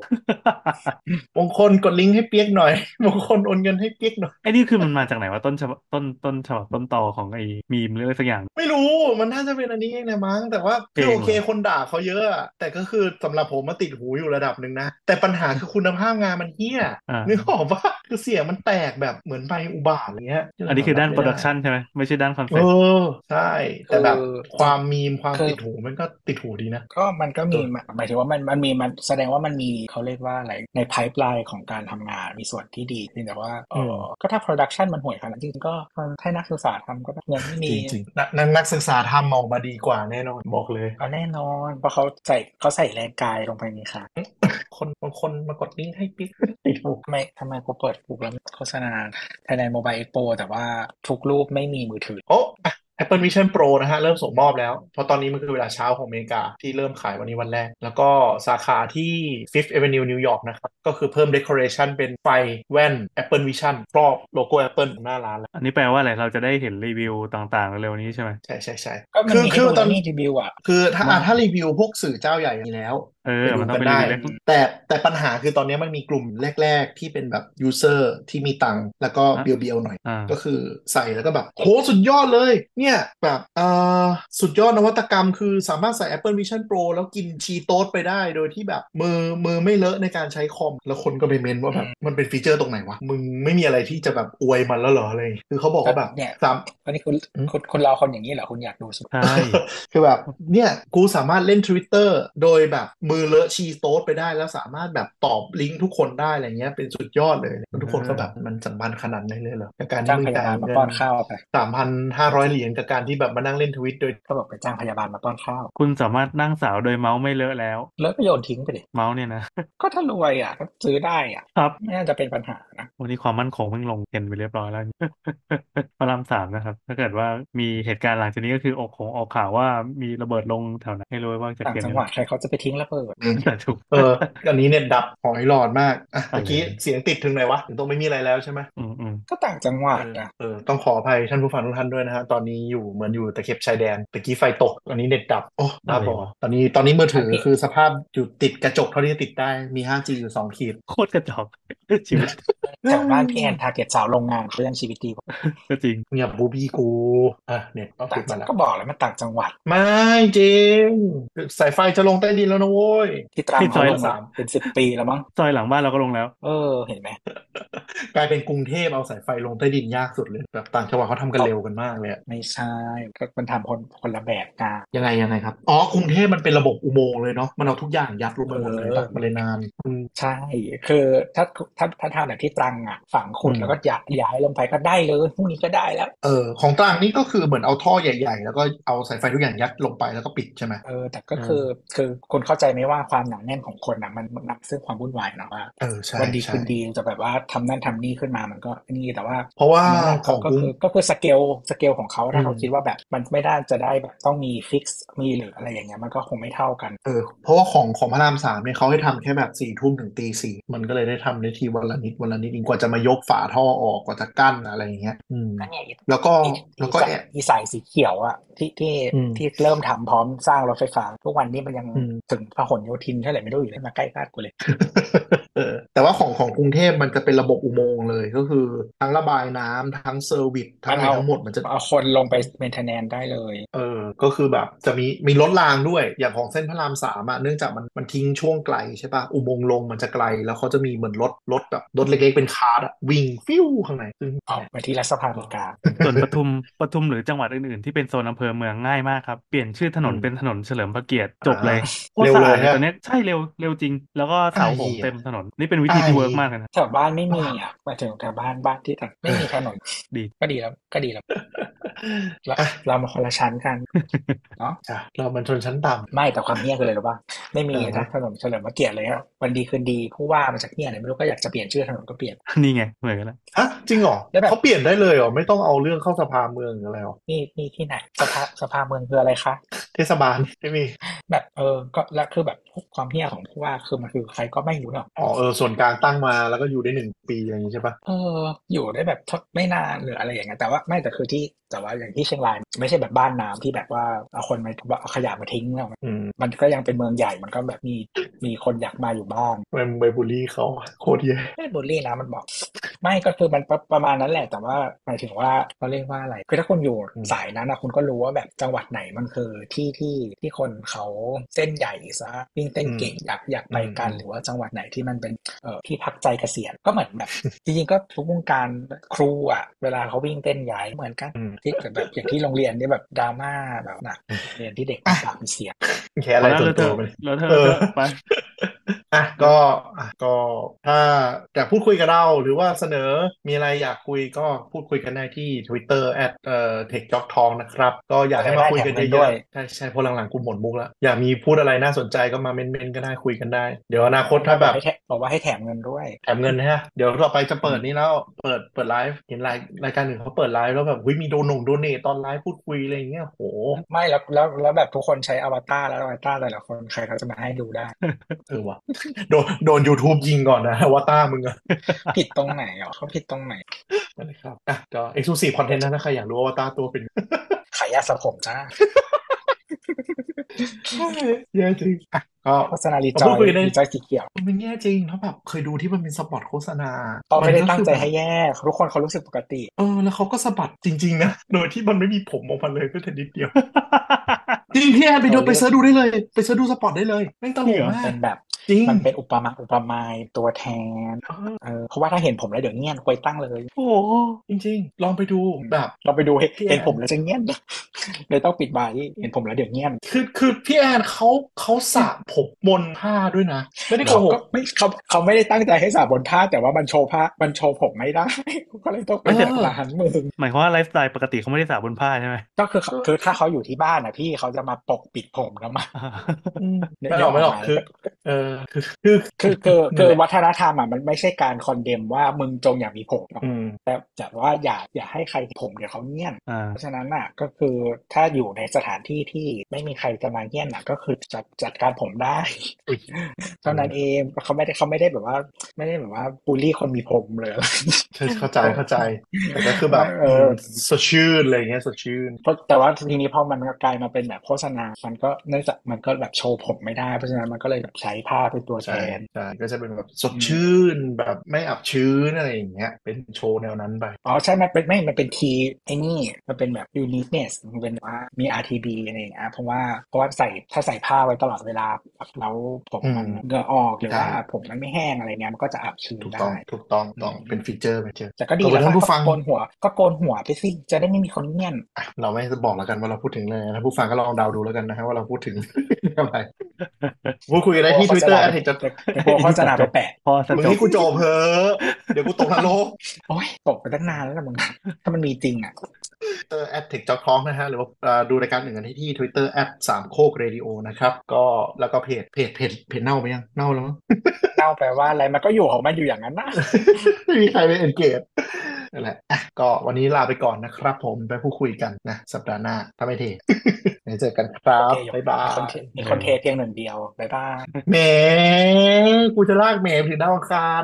มงคลกดลิงก์ให้เปียกหน่อยมงคลโอนเงินให้เปียกหน่อยไอ้นี่คือมันมาจากไหนวะต้นฉบับต้นตอของไอ้มีมหรืออะไรสักอย่างไม่รู้มันน่าจะเป็นอันนี้เองนะมั้งแต่ว่าโอเคคนด่าเขาเยอะแต่ก็คือสำหรับผมมันติดหูอยู่ระดับนึงนะแต่ปัญหาคือคุณภาพงาน มันเหี้ยนึกออกว่าคือเสียงมันแตกแบบเหมือนไปอุบาทอะไรเงี้ยอันนี้คือด้านโปรดักชันใช่ไหมไม่ใช่ด้านคอนเซ็ปต์ใช่แต่แบบความมีมความติดหูมันก็ติดหูดีนะก็มันก็มีหมายถึงว่ามันมีมันแสดงว่ามันมีเขาเรียกว่าอะไรในไพป์ไลน์ของการทำงานมีส่วนที่ดีจริงแต่ว่าก็ถ้าโปรดักชันมันห่วยขนาดจริงก็ให้นักศึกษาทำก็เงินไม่มีจริงนักศึกษาทำออกมาดีกว่าแน่นอนบอกเลยเอาแน่นอนเพราะเขาใส่แรงกายลงไปนี่ค่ะคนบางคนมากดลิงก์ให้ปิ๊กติดหูทำไมกูเปิดกูแล้วโฆษณา Thailand Mobile Expo แต่ว่าทุกรูปไม่มีมือถือโอ้ Apple Vision Pro นะฮะเริ่มส่งมอบแล้วเพราะตอนนี้มันคือเวลาเช้าของอเมริกาที่เริ่มขายวันนี้วันแรกแล้วก็สาขาที่ Fifth Avenue นิวยอร์กนะครับก็คือเพิ่ม decoration เป็นไฟแว่น Apple Vision ครอบโลโก้ Apple หน้าร้านแล้วอันนี้แปลว่าอะไรเราจะได้เห็นรีวิวต่างๆเร็วๆนี้ใช่ไหมใช่ๆๆคือตอนนี้รีวิวอ่ะคือถ้ารีวิวพวกสื่อเจ้าใหญ่มีแล้วมันต้องเป็นแต่ปัญหาคือตอนนี้มันมีกลุ่มแรกๆที่เป็นแบบยูเซอร์ที่มีตังค์แล้วก็เบียวๆหน่อยก็คือใส่แล้วก็แบบโหสุดยอดเลยเนี่ยแบบสุดยอดนวัตกรรมคือสามารถใส่ Apple Vision Pro แล้วกินชีโต๊ดไปได้โดยที่แบบมือไม่เลอะในการใช้คอมแล้วคนก็ไปเมนว่าแบบมันเป็นฟีเจอร์ตรงไหนวะมึงไม่มีอะไรที่จะแบบอวยมันแล้วเหรออะไรคือเขาบอกว่าแบบเนี่ยอันนี้คนเราคนอย่างนี้เหรอคุณอยากดูสุดใช่คือแบบเนี่ยกูสามารถเล่น Twitter โดยแบบมือเลอะชีสโต๊ดไปได้แล้วสามารถแบบตอบลิงก์ทุกคนได้อะไรเงี้ยเป็นสุดยอดเลยทุกคนก็แบบมันสัมพันธ์ขนาดนั้นเลยเหรอการจ้างพยาบาลมาป้อนข้าวไป 3,500 เหรียญกับการที่แบบมานั่งเล่นทวิตโดยเขาบอกไปจ้างพยาบาลมาป้อนข้าวคุณสามารถนั่งสาวโดยเมาส์ไม่เลอะแล้วเลอะก็โยนทิ้งไปดิเมาส์เนี่ยนะก็ถ้ารวยอ่ะก็ซื้อได้อ่ะครับไม่น่าจะเป็นปัญหานะวันนี้ความมั่นคงมันลงเงินไปเรียบร้อยแล้วพลังสามนะครับถ้าเกิดว่ามีเหตุการณ์หลังจากนี้ก็คืออกของออกข่าวว่ามีระเบิดลงแถวไหนให้รู้ว่าจะเกิดอะไรใครเขาจะไปทิ้งระเบิดแต่ถูกอันนี้เนี่ยดับหอยหลอดมากอ่ะเมื่อกี้เสียงติดถึงไหนวะถึงตรงไม่มีอะไรแล้วใช่ไหมก็ต่างจังหวัดนะต้องขออภัยท่านผู้ฟังทุกท่านด้วยนะฮะตอนนี้อยู่เหมือนอยู่ตะเข็บชายแดนตะกี้ไฟตกอันนี้เน็ตดับโอ้น่าบ่ตอนนี้มือถือคือสภาพอยู่ติดกระจกเท่าที่จะติดได้มี 5G อยู่2ขีดโคตรกระจอกชีวิตแถวบ้านพี่แอนทาร์เก็ตสาวโรงงานเขายังชีวิตดีกว่าก็จริงเงียบบูบี้กูอ่ะเน็ตต้องติดมาแล้วก็บอกแล้วมันต่างจังหวัดไม่จริงสายไฟจะลงใต้ดินแล้วนะโว้ยที่ตรังเขาลง3เป็น10ปีแล้วมั้งซอยหลังบ้านเราก็ลงแล้วเห็นไหมกลายเป็นกรุงเทพเอาสายไฟลงใต้ดินยากสุดเลยแบบต่างจังหวัดเขาทำกันเร็วกันมากเลยไม่ใช่ก็มันทำคนละแบบกันยังไงครับอ๋อกรุงเทพมันเป็นระบบอุโมงค์เลยเนาะมันเอาทุกอย่างยัดลงไปหมดเลยแบบมาเลยนานใช่คือถ้าทำแบบที่ตรังอ่ะฝังคนแล้วก็ย้ายลงไปก็ได้เลยพรุ่งนี้ก็ได้แล้วของตรังนี่ก็คือเหมือนเอาท่อใหญ่ๆแล้วก็เอาสายไฟทุกอย่างยัดลงไปแล้วก็ปิดใช่ไหมแต่ก็คือคนเข้าใจไหมว่าความหนาแน่นของคนอ่ะมันนำซึ่งความวุ่นวายนะว่าวันดีคืนดีจะแบบว่าทำนั่นทำนี่ขึ้นมามันก็นี่แต่ว่าเพราะว่าก็คือสเกลของเขาถ้าเขาคิดว่าแบบมันไม่ได้จะได้แบบต้องมีฟิกซ์มีหรืออะไรอย่างเงี้ยมันก็คงไม่เท่ากันเพราะว่าของพระรามสามเนี่ยเขาให้ทำแค่แบบสี่ทุ่มถึงตีสี่มันก็เลยได้ทำได้ทีวันละนิดกว่าจะมายกฝาท่อออกกว่าจะกั้นอะไรอย่างเงี้ยแล้วก็อีสายสีเขียวอ่ะที่เริ่มทำพร้อมสร้างรถไฟฟ้าทุกวันนี้มันยังถึงพหลโยธินเท่าไหร่ไม่รู้อยู่เลยมาใกล้บ้านกูเลยแต่ว่าของกรุงเทพมันจะเป็นระบบอุโมงค์เลยก็คือทั้งระบายน้ำทั้งเซอร์วิสทั้งหมดมันจะเอาคนลงไปเมนเทนแนนซ์ได้เลยก็คือแบบจะมีรถรางด้วยอย่างของเส้นพระรามสามอ่ะเนื่องจากมันทิ้งช่วงไกลใช่ป่ะอุโมงค์ลงมันจะไกลแล้วเขาจะมีเหมือนรถแบบรถเล็กๆเป็นคาร์ดวิ่งฟิวข้างในไปที่รัฐสภาเหมือนกันส่วนปทุมหรือจังหวัดอื่นๆที่เป็นโซนอำเภอเมืองง่ายมากครับเปลี่ยนชื่อถนนเป็นถนนเฉลิมพระเกียรติจบเลยโคตรสะอาดตอนนี้ใช่เร็วจริงแล้วก็เสาหงเต็มถนนนี่เป็นวิธีที่เวิร์กมากเลยนะแถวบ้านไม่มีอ่ะมาถึงแถวบ้านที่ต่างไม่มีถนนดีก็ดีแล้วเรามาคนละชั้นกันเนาะเรามันชนชั้นต่ำไม่แต่ความเหี้ยคืออะไรรู้ป่ะไม่มีถนนเฉลิมพระเกียรติเลยครับวันดีคืนดีผู้ว่ามาจากเนี่ยไม่รู้ก็อยากจะเปลี่ยนชื่อถนนก็เปลี่ยนนี่ไงเหมือนกันแล้วอ่ะจริงเหรอเขาเปลี่ยนได้เลยเหรอไม่ต้องเอาเรื่องเข้าสภาเมืองอะไรหรอนี่ที่ไหนสภาเมืองคืออะไรคะเทศบาลไม่มีแบบก็แล้วคือแบบความเหี้ยของผู้ว่าคือมันคือใครก็ไม่รู้หรอกส่วนกลางตั้งมาแล้วก็อยู่ได้1ปีอะไรอย่างนี้ใช่ปะอยู่ได้แบบไม่นานหรืออะไรอย่างเงี้ยแต่ว่าไม่แต่คือที่แต่ว่าอย่างที่เชียงรายไม่ใช่แบบบ้านน้ำที่แบบว่าเอาคนมาเอาขยะมาทิ้งแล้วมันก็ยังเป็นเมืองใหญ่มันก็แบบมีคนอยากมาอยู่บ้างไปบูลลี่เขาโคตรเยอะไม่บูลลี่นะมันบอก ไม่ก็คือมันประมาณนั้นแหละแต่ว่าหมายถึงว่าเขาเรียกว่าอะไรคือถ้าคุณอยู่สายนั้นนะคุณก็รู้ว่าแบบจังหวัดไหนมันคือที่คนเขาเส้นใหญ่ซะวิ่งเต้นเก่งอยากไปกันหรือว่าจังหวัดไหนที่มันเป็นที่พักใจเกษียณก็เหมือนแบบจริงๆก็ทุกวงการครูอ่ะเวลาเขาวิ่งเต้นย้ายเหมือนกันที่แบบอย่างที่โรงเรียนเนี่ยแบบดราม่าแบบหนักเรียนที่เด็กปากมีเสียงแค่อะไรตัวโตมันแล้วเธอไปอ่ะก็ถ้าอยากพูดคุยกับเราหรือว่าเสนอมีอะไรอยากคุยก็พูดคุยกันได้ที่ Twitter @Techjock Talk นะครับก็อยากให้มาคุยกันเยอะๆใช่พอหลังๆกูหมดมุกแล้วอยากมีพูดอะไรน่าสนใจก็มาเม้นๆก็ได้คุยกันได้เดี๋ยวอนาคตถ้าแบบบอกว่าให้แถมเงินด้วยแถมเงินฮะเดี๋ยวต่อไปจะเปิดนี่แล้วเปิดไลฟ์เห็นรายการอื่นเขาเปิดไลฟ์แล้วแบบมีโดเนทตอนไลฟ์พูดคุยอะไรอย่างเงี้ยโหไม่แล้วแบบทุกคนใช้อวตารแล้วอวตารแต่ละคนใครเขาจะมาให้ดูได้คือว่าโดน YouTube ยิงก่อนนะว่าต้ามึงอะผิดตรงไหนหรอเขาผิดตรงไหนนะครับอ่ะก็ Exclusive Content นะใครอยากรู้ว่าต้าตัวเป็นขายยาสระผมจ้าเยอะจริงอ่ะก็โฆษณาลีจอยลีจอยสีเขียวมันแย่จริงแล้วแบบเคยดูที่มันเป็นสปอตโฆษณาตอนไม่ได้ตั้งใจให้แย่ทุกคนเขารู้สึกปกติแล้วเขาก็สะบัดจริงๆนะโดยที่มันไม่มีผมออกมาเลยก็แค่นิดเดียวจริงพี่แอนไปเสิร์ชดูได้เลยไปเสิร์ชดูสปอตได้เลยแม่งตลกมากเป็นแบบมันเป็นอุปมาตัวแทนเพราะว่าถ้าเห็นผมแล้วเดี๋ยวเงียบควยตั้งเลยโอ้จริงๆลองไปดูแบบเราไปดูเห็นผมแล้วจะเงียบเลยต้องปิดบายเห็นผมแล้วเดี๋ยวเงียบคือพี่แอนเขาสระผมบนผ้าด้วยนะไม่ได้โกหกเขาไม่ได้ตั้งใจให้สระบนผ้าแต่ว่ามันโชว์ผ้ามันโชว์ผมไม่ได้ก็เลยต้องไปจัดร้านมือหมายความว่าไลฟ์สไตล์ปกติเขาไม่ได้สระบนผ้าใช่ไหมก็คือถ้าเขาอยู่ที่บ้านนะพี่เขาจะมาปกปิดผมแล้วมาไม่หรอกคือวัฒนธรรมอ่ะมันไม่ใช่การคอนเดมว่ามึงจงอย่ามีผมแต่ว่าอย่าให้ใครผมเดี๋ยวเขาเงี้ยนเพราะฉะนั้นอ่ะก็คือถ้าอยู่ในสถานที่ที่ไม่มีใครจะมาเงี้ยนอ่ะก็คือจัดการผมได้เท่านั้นเองเขาไม่ได้แบบว่าไม่ได้แบบว่าบูลลี่คนมีผมเลยเข้าใจก็คือแบบสดชื่นอะไรเงี้ยสดชื่นแต่ว่าทีนี้พอมันกลายมาเป็นแบบโฆษณามันก็เนื่องจากมันก็แบบโชว์ผมไม่ได้เพราะฉะนั้นมันก็เลยแบบใช้ผ้าเป็นตัวแทนใช่ก็จะเป็นแบบสดชื่นแบบไม่อับชื้นอะไรอย่างเงี้ยเป็นโชว์แนวนั้นไปอ๋อใช่มันเป็นมันเป็นคีย์ไอ้นี่มันเป็นแบบ uniqueness มันเป็นว่ามี RTB อะไรอย่างเงี้ยเพราะว่าถ้าใส่ผ้าไว้ตลอดเวลาแล้วผมมันเงาออกหรือว่าผมมันไม่แห้งอะไรเงี้ยมันก็จะอับชื้นได้ถูกต้องเป็นฟีเจอร์แต่ก็ดีนะผู้ฟังโกนหัวไปสิจะได้ไม่มีคนเงี่ยนเราไม่บอกแล้วกันว่าเราพูดถึงเลยนะผู้ฟังก็ลองเดาดูแล้วกันนะฮะว่าเราพูดถึงอะไรพูดคุยกันได้ที่ Twitter @techjock โฆษณาไปแปะมึงให้กูโจมเพ้อเดี๋ยวกูตกนรกโอ๊ยตกไปตั้งนานแล้วนะมึงถ้ามันมีจริงอ่ะ@techjock ท้องนะฮะหรือว่าดูรายการหนึ่งกันที่ Twitter @3โคกเรดิโอ นะครับก็แล้วก็เพจเน่าไปยังเน่าแล้วมั้งเน่าแปลว่าอะไรมันก็อยู่ของมันอยู่อย่างนั้นนะไม่มีใครไปเอนเกจนั่นแหละก็วันนี้ลาไปก่อนนะครับผมไปพูดคุยกันนะสัปดาห์หน้าถ้าไม่เทเจอกันครับบ๊ายบายมีคอนเทนต์เพียงหนึ่งเดียวบ๊ายบายแหมกูจะลากแหมถึงดาวอังคาร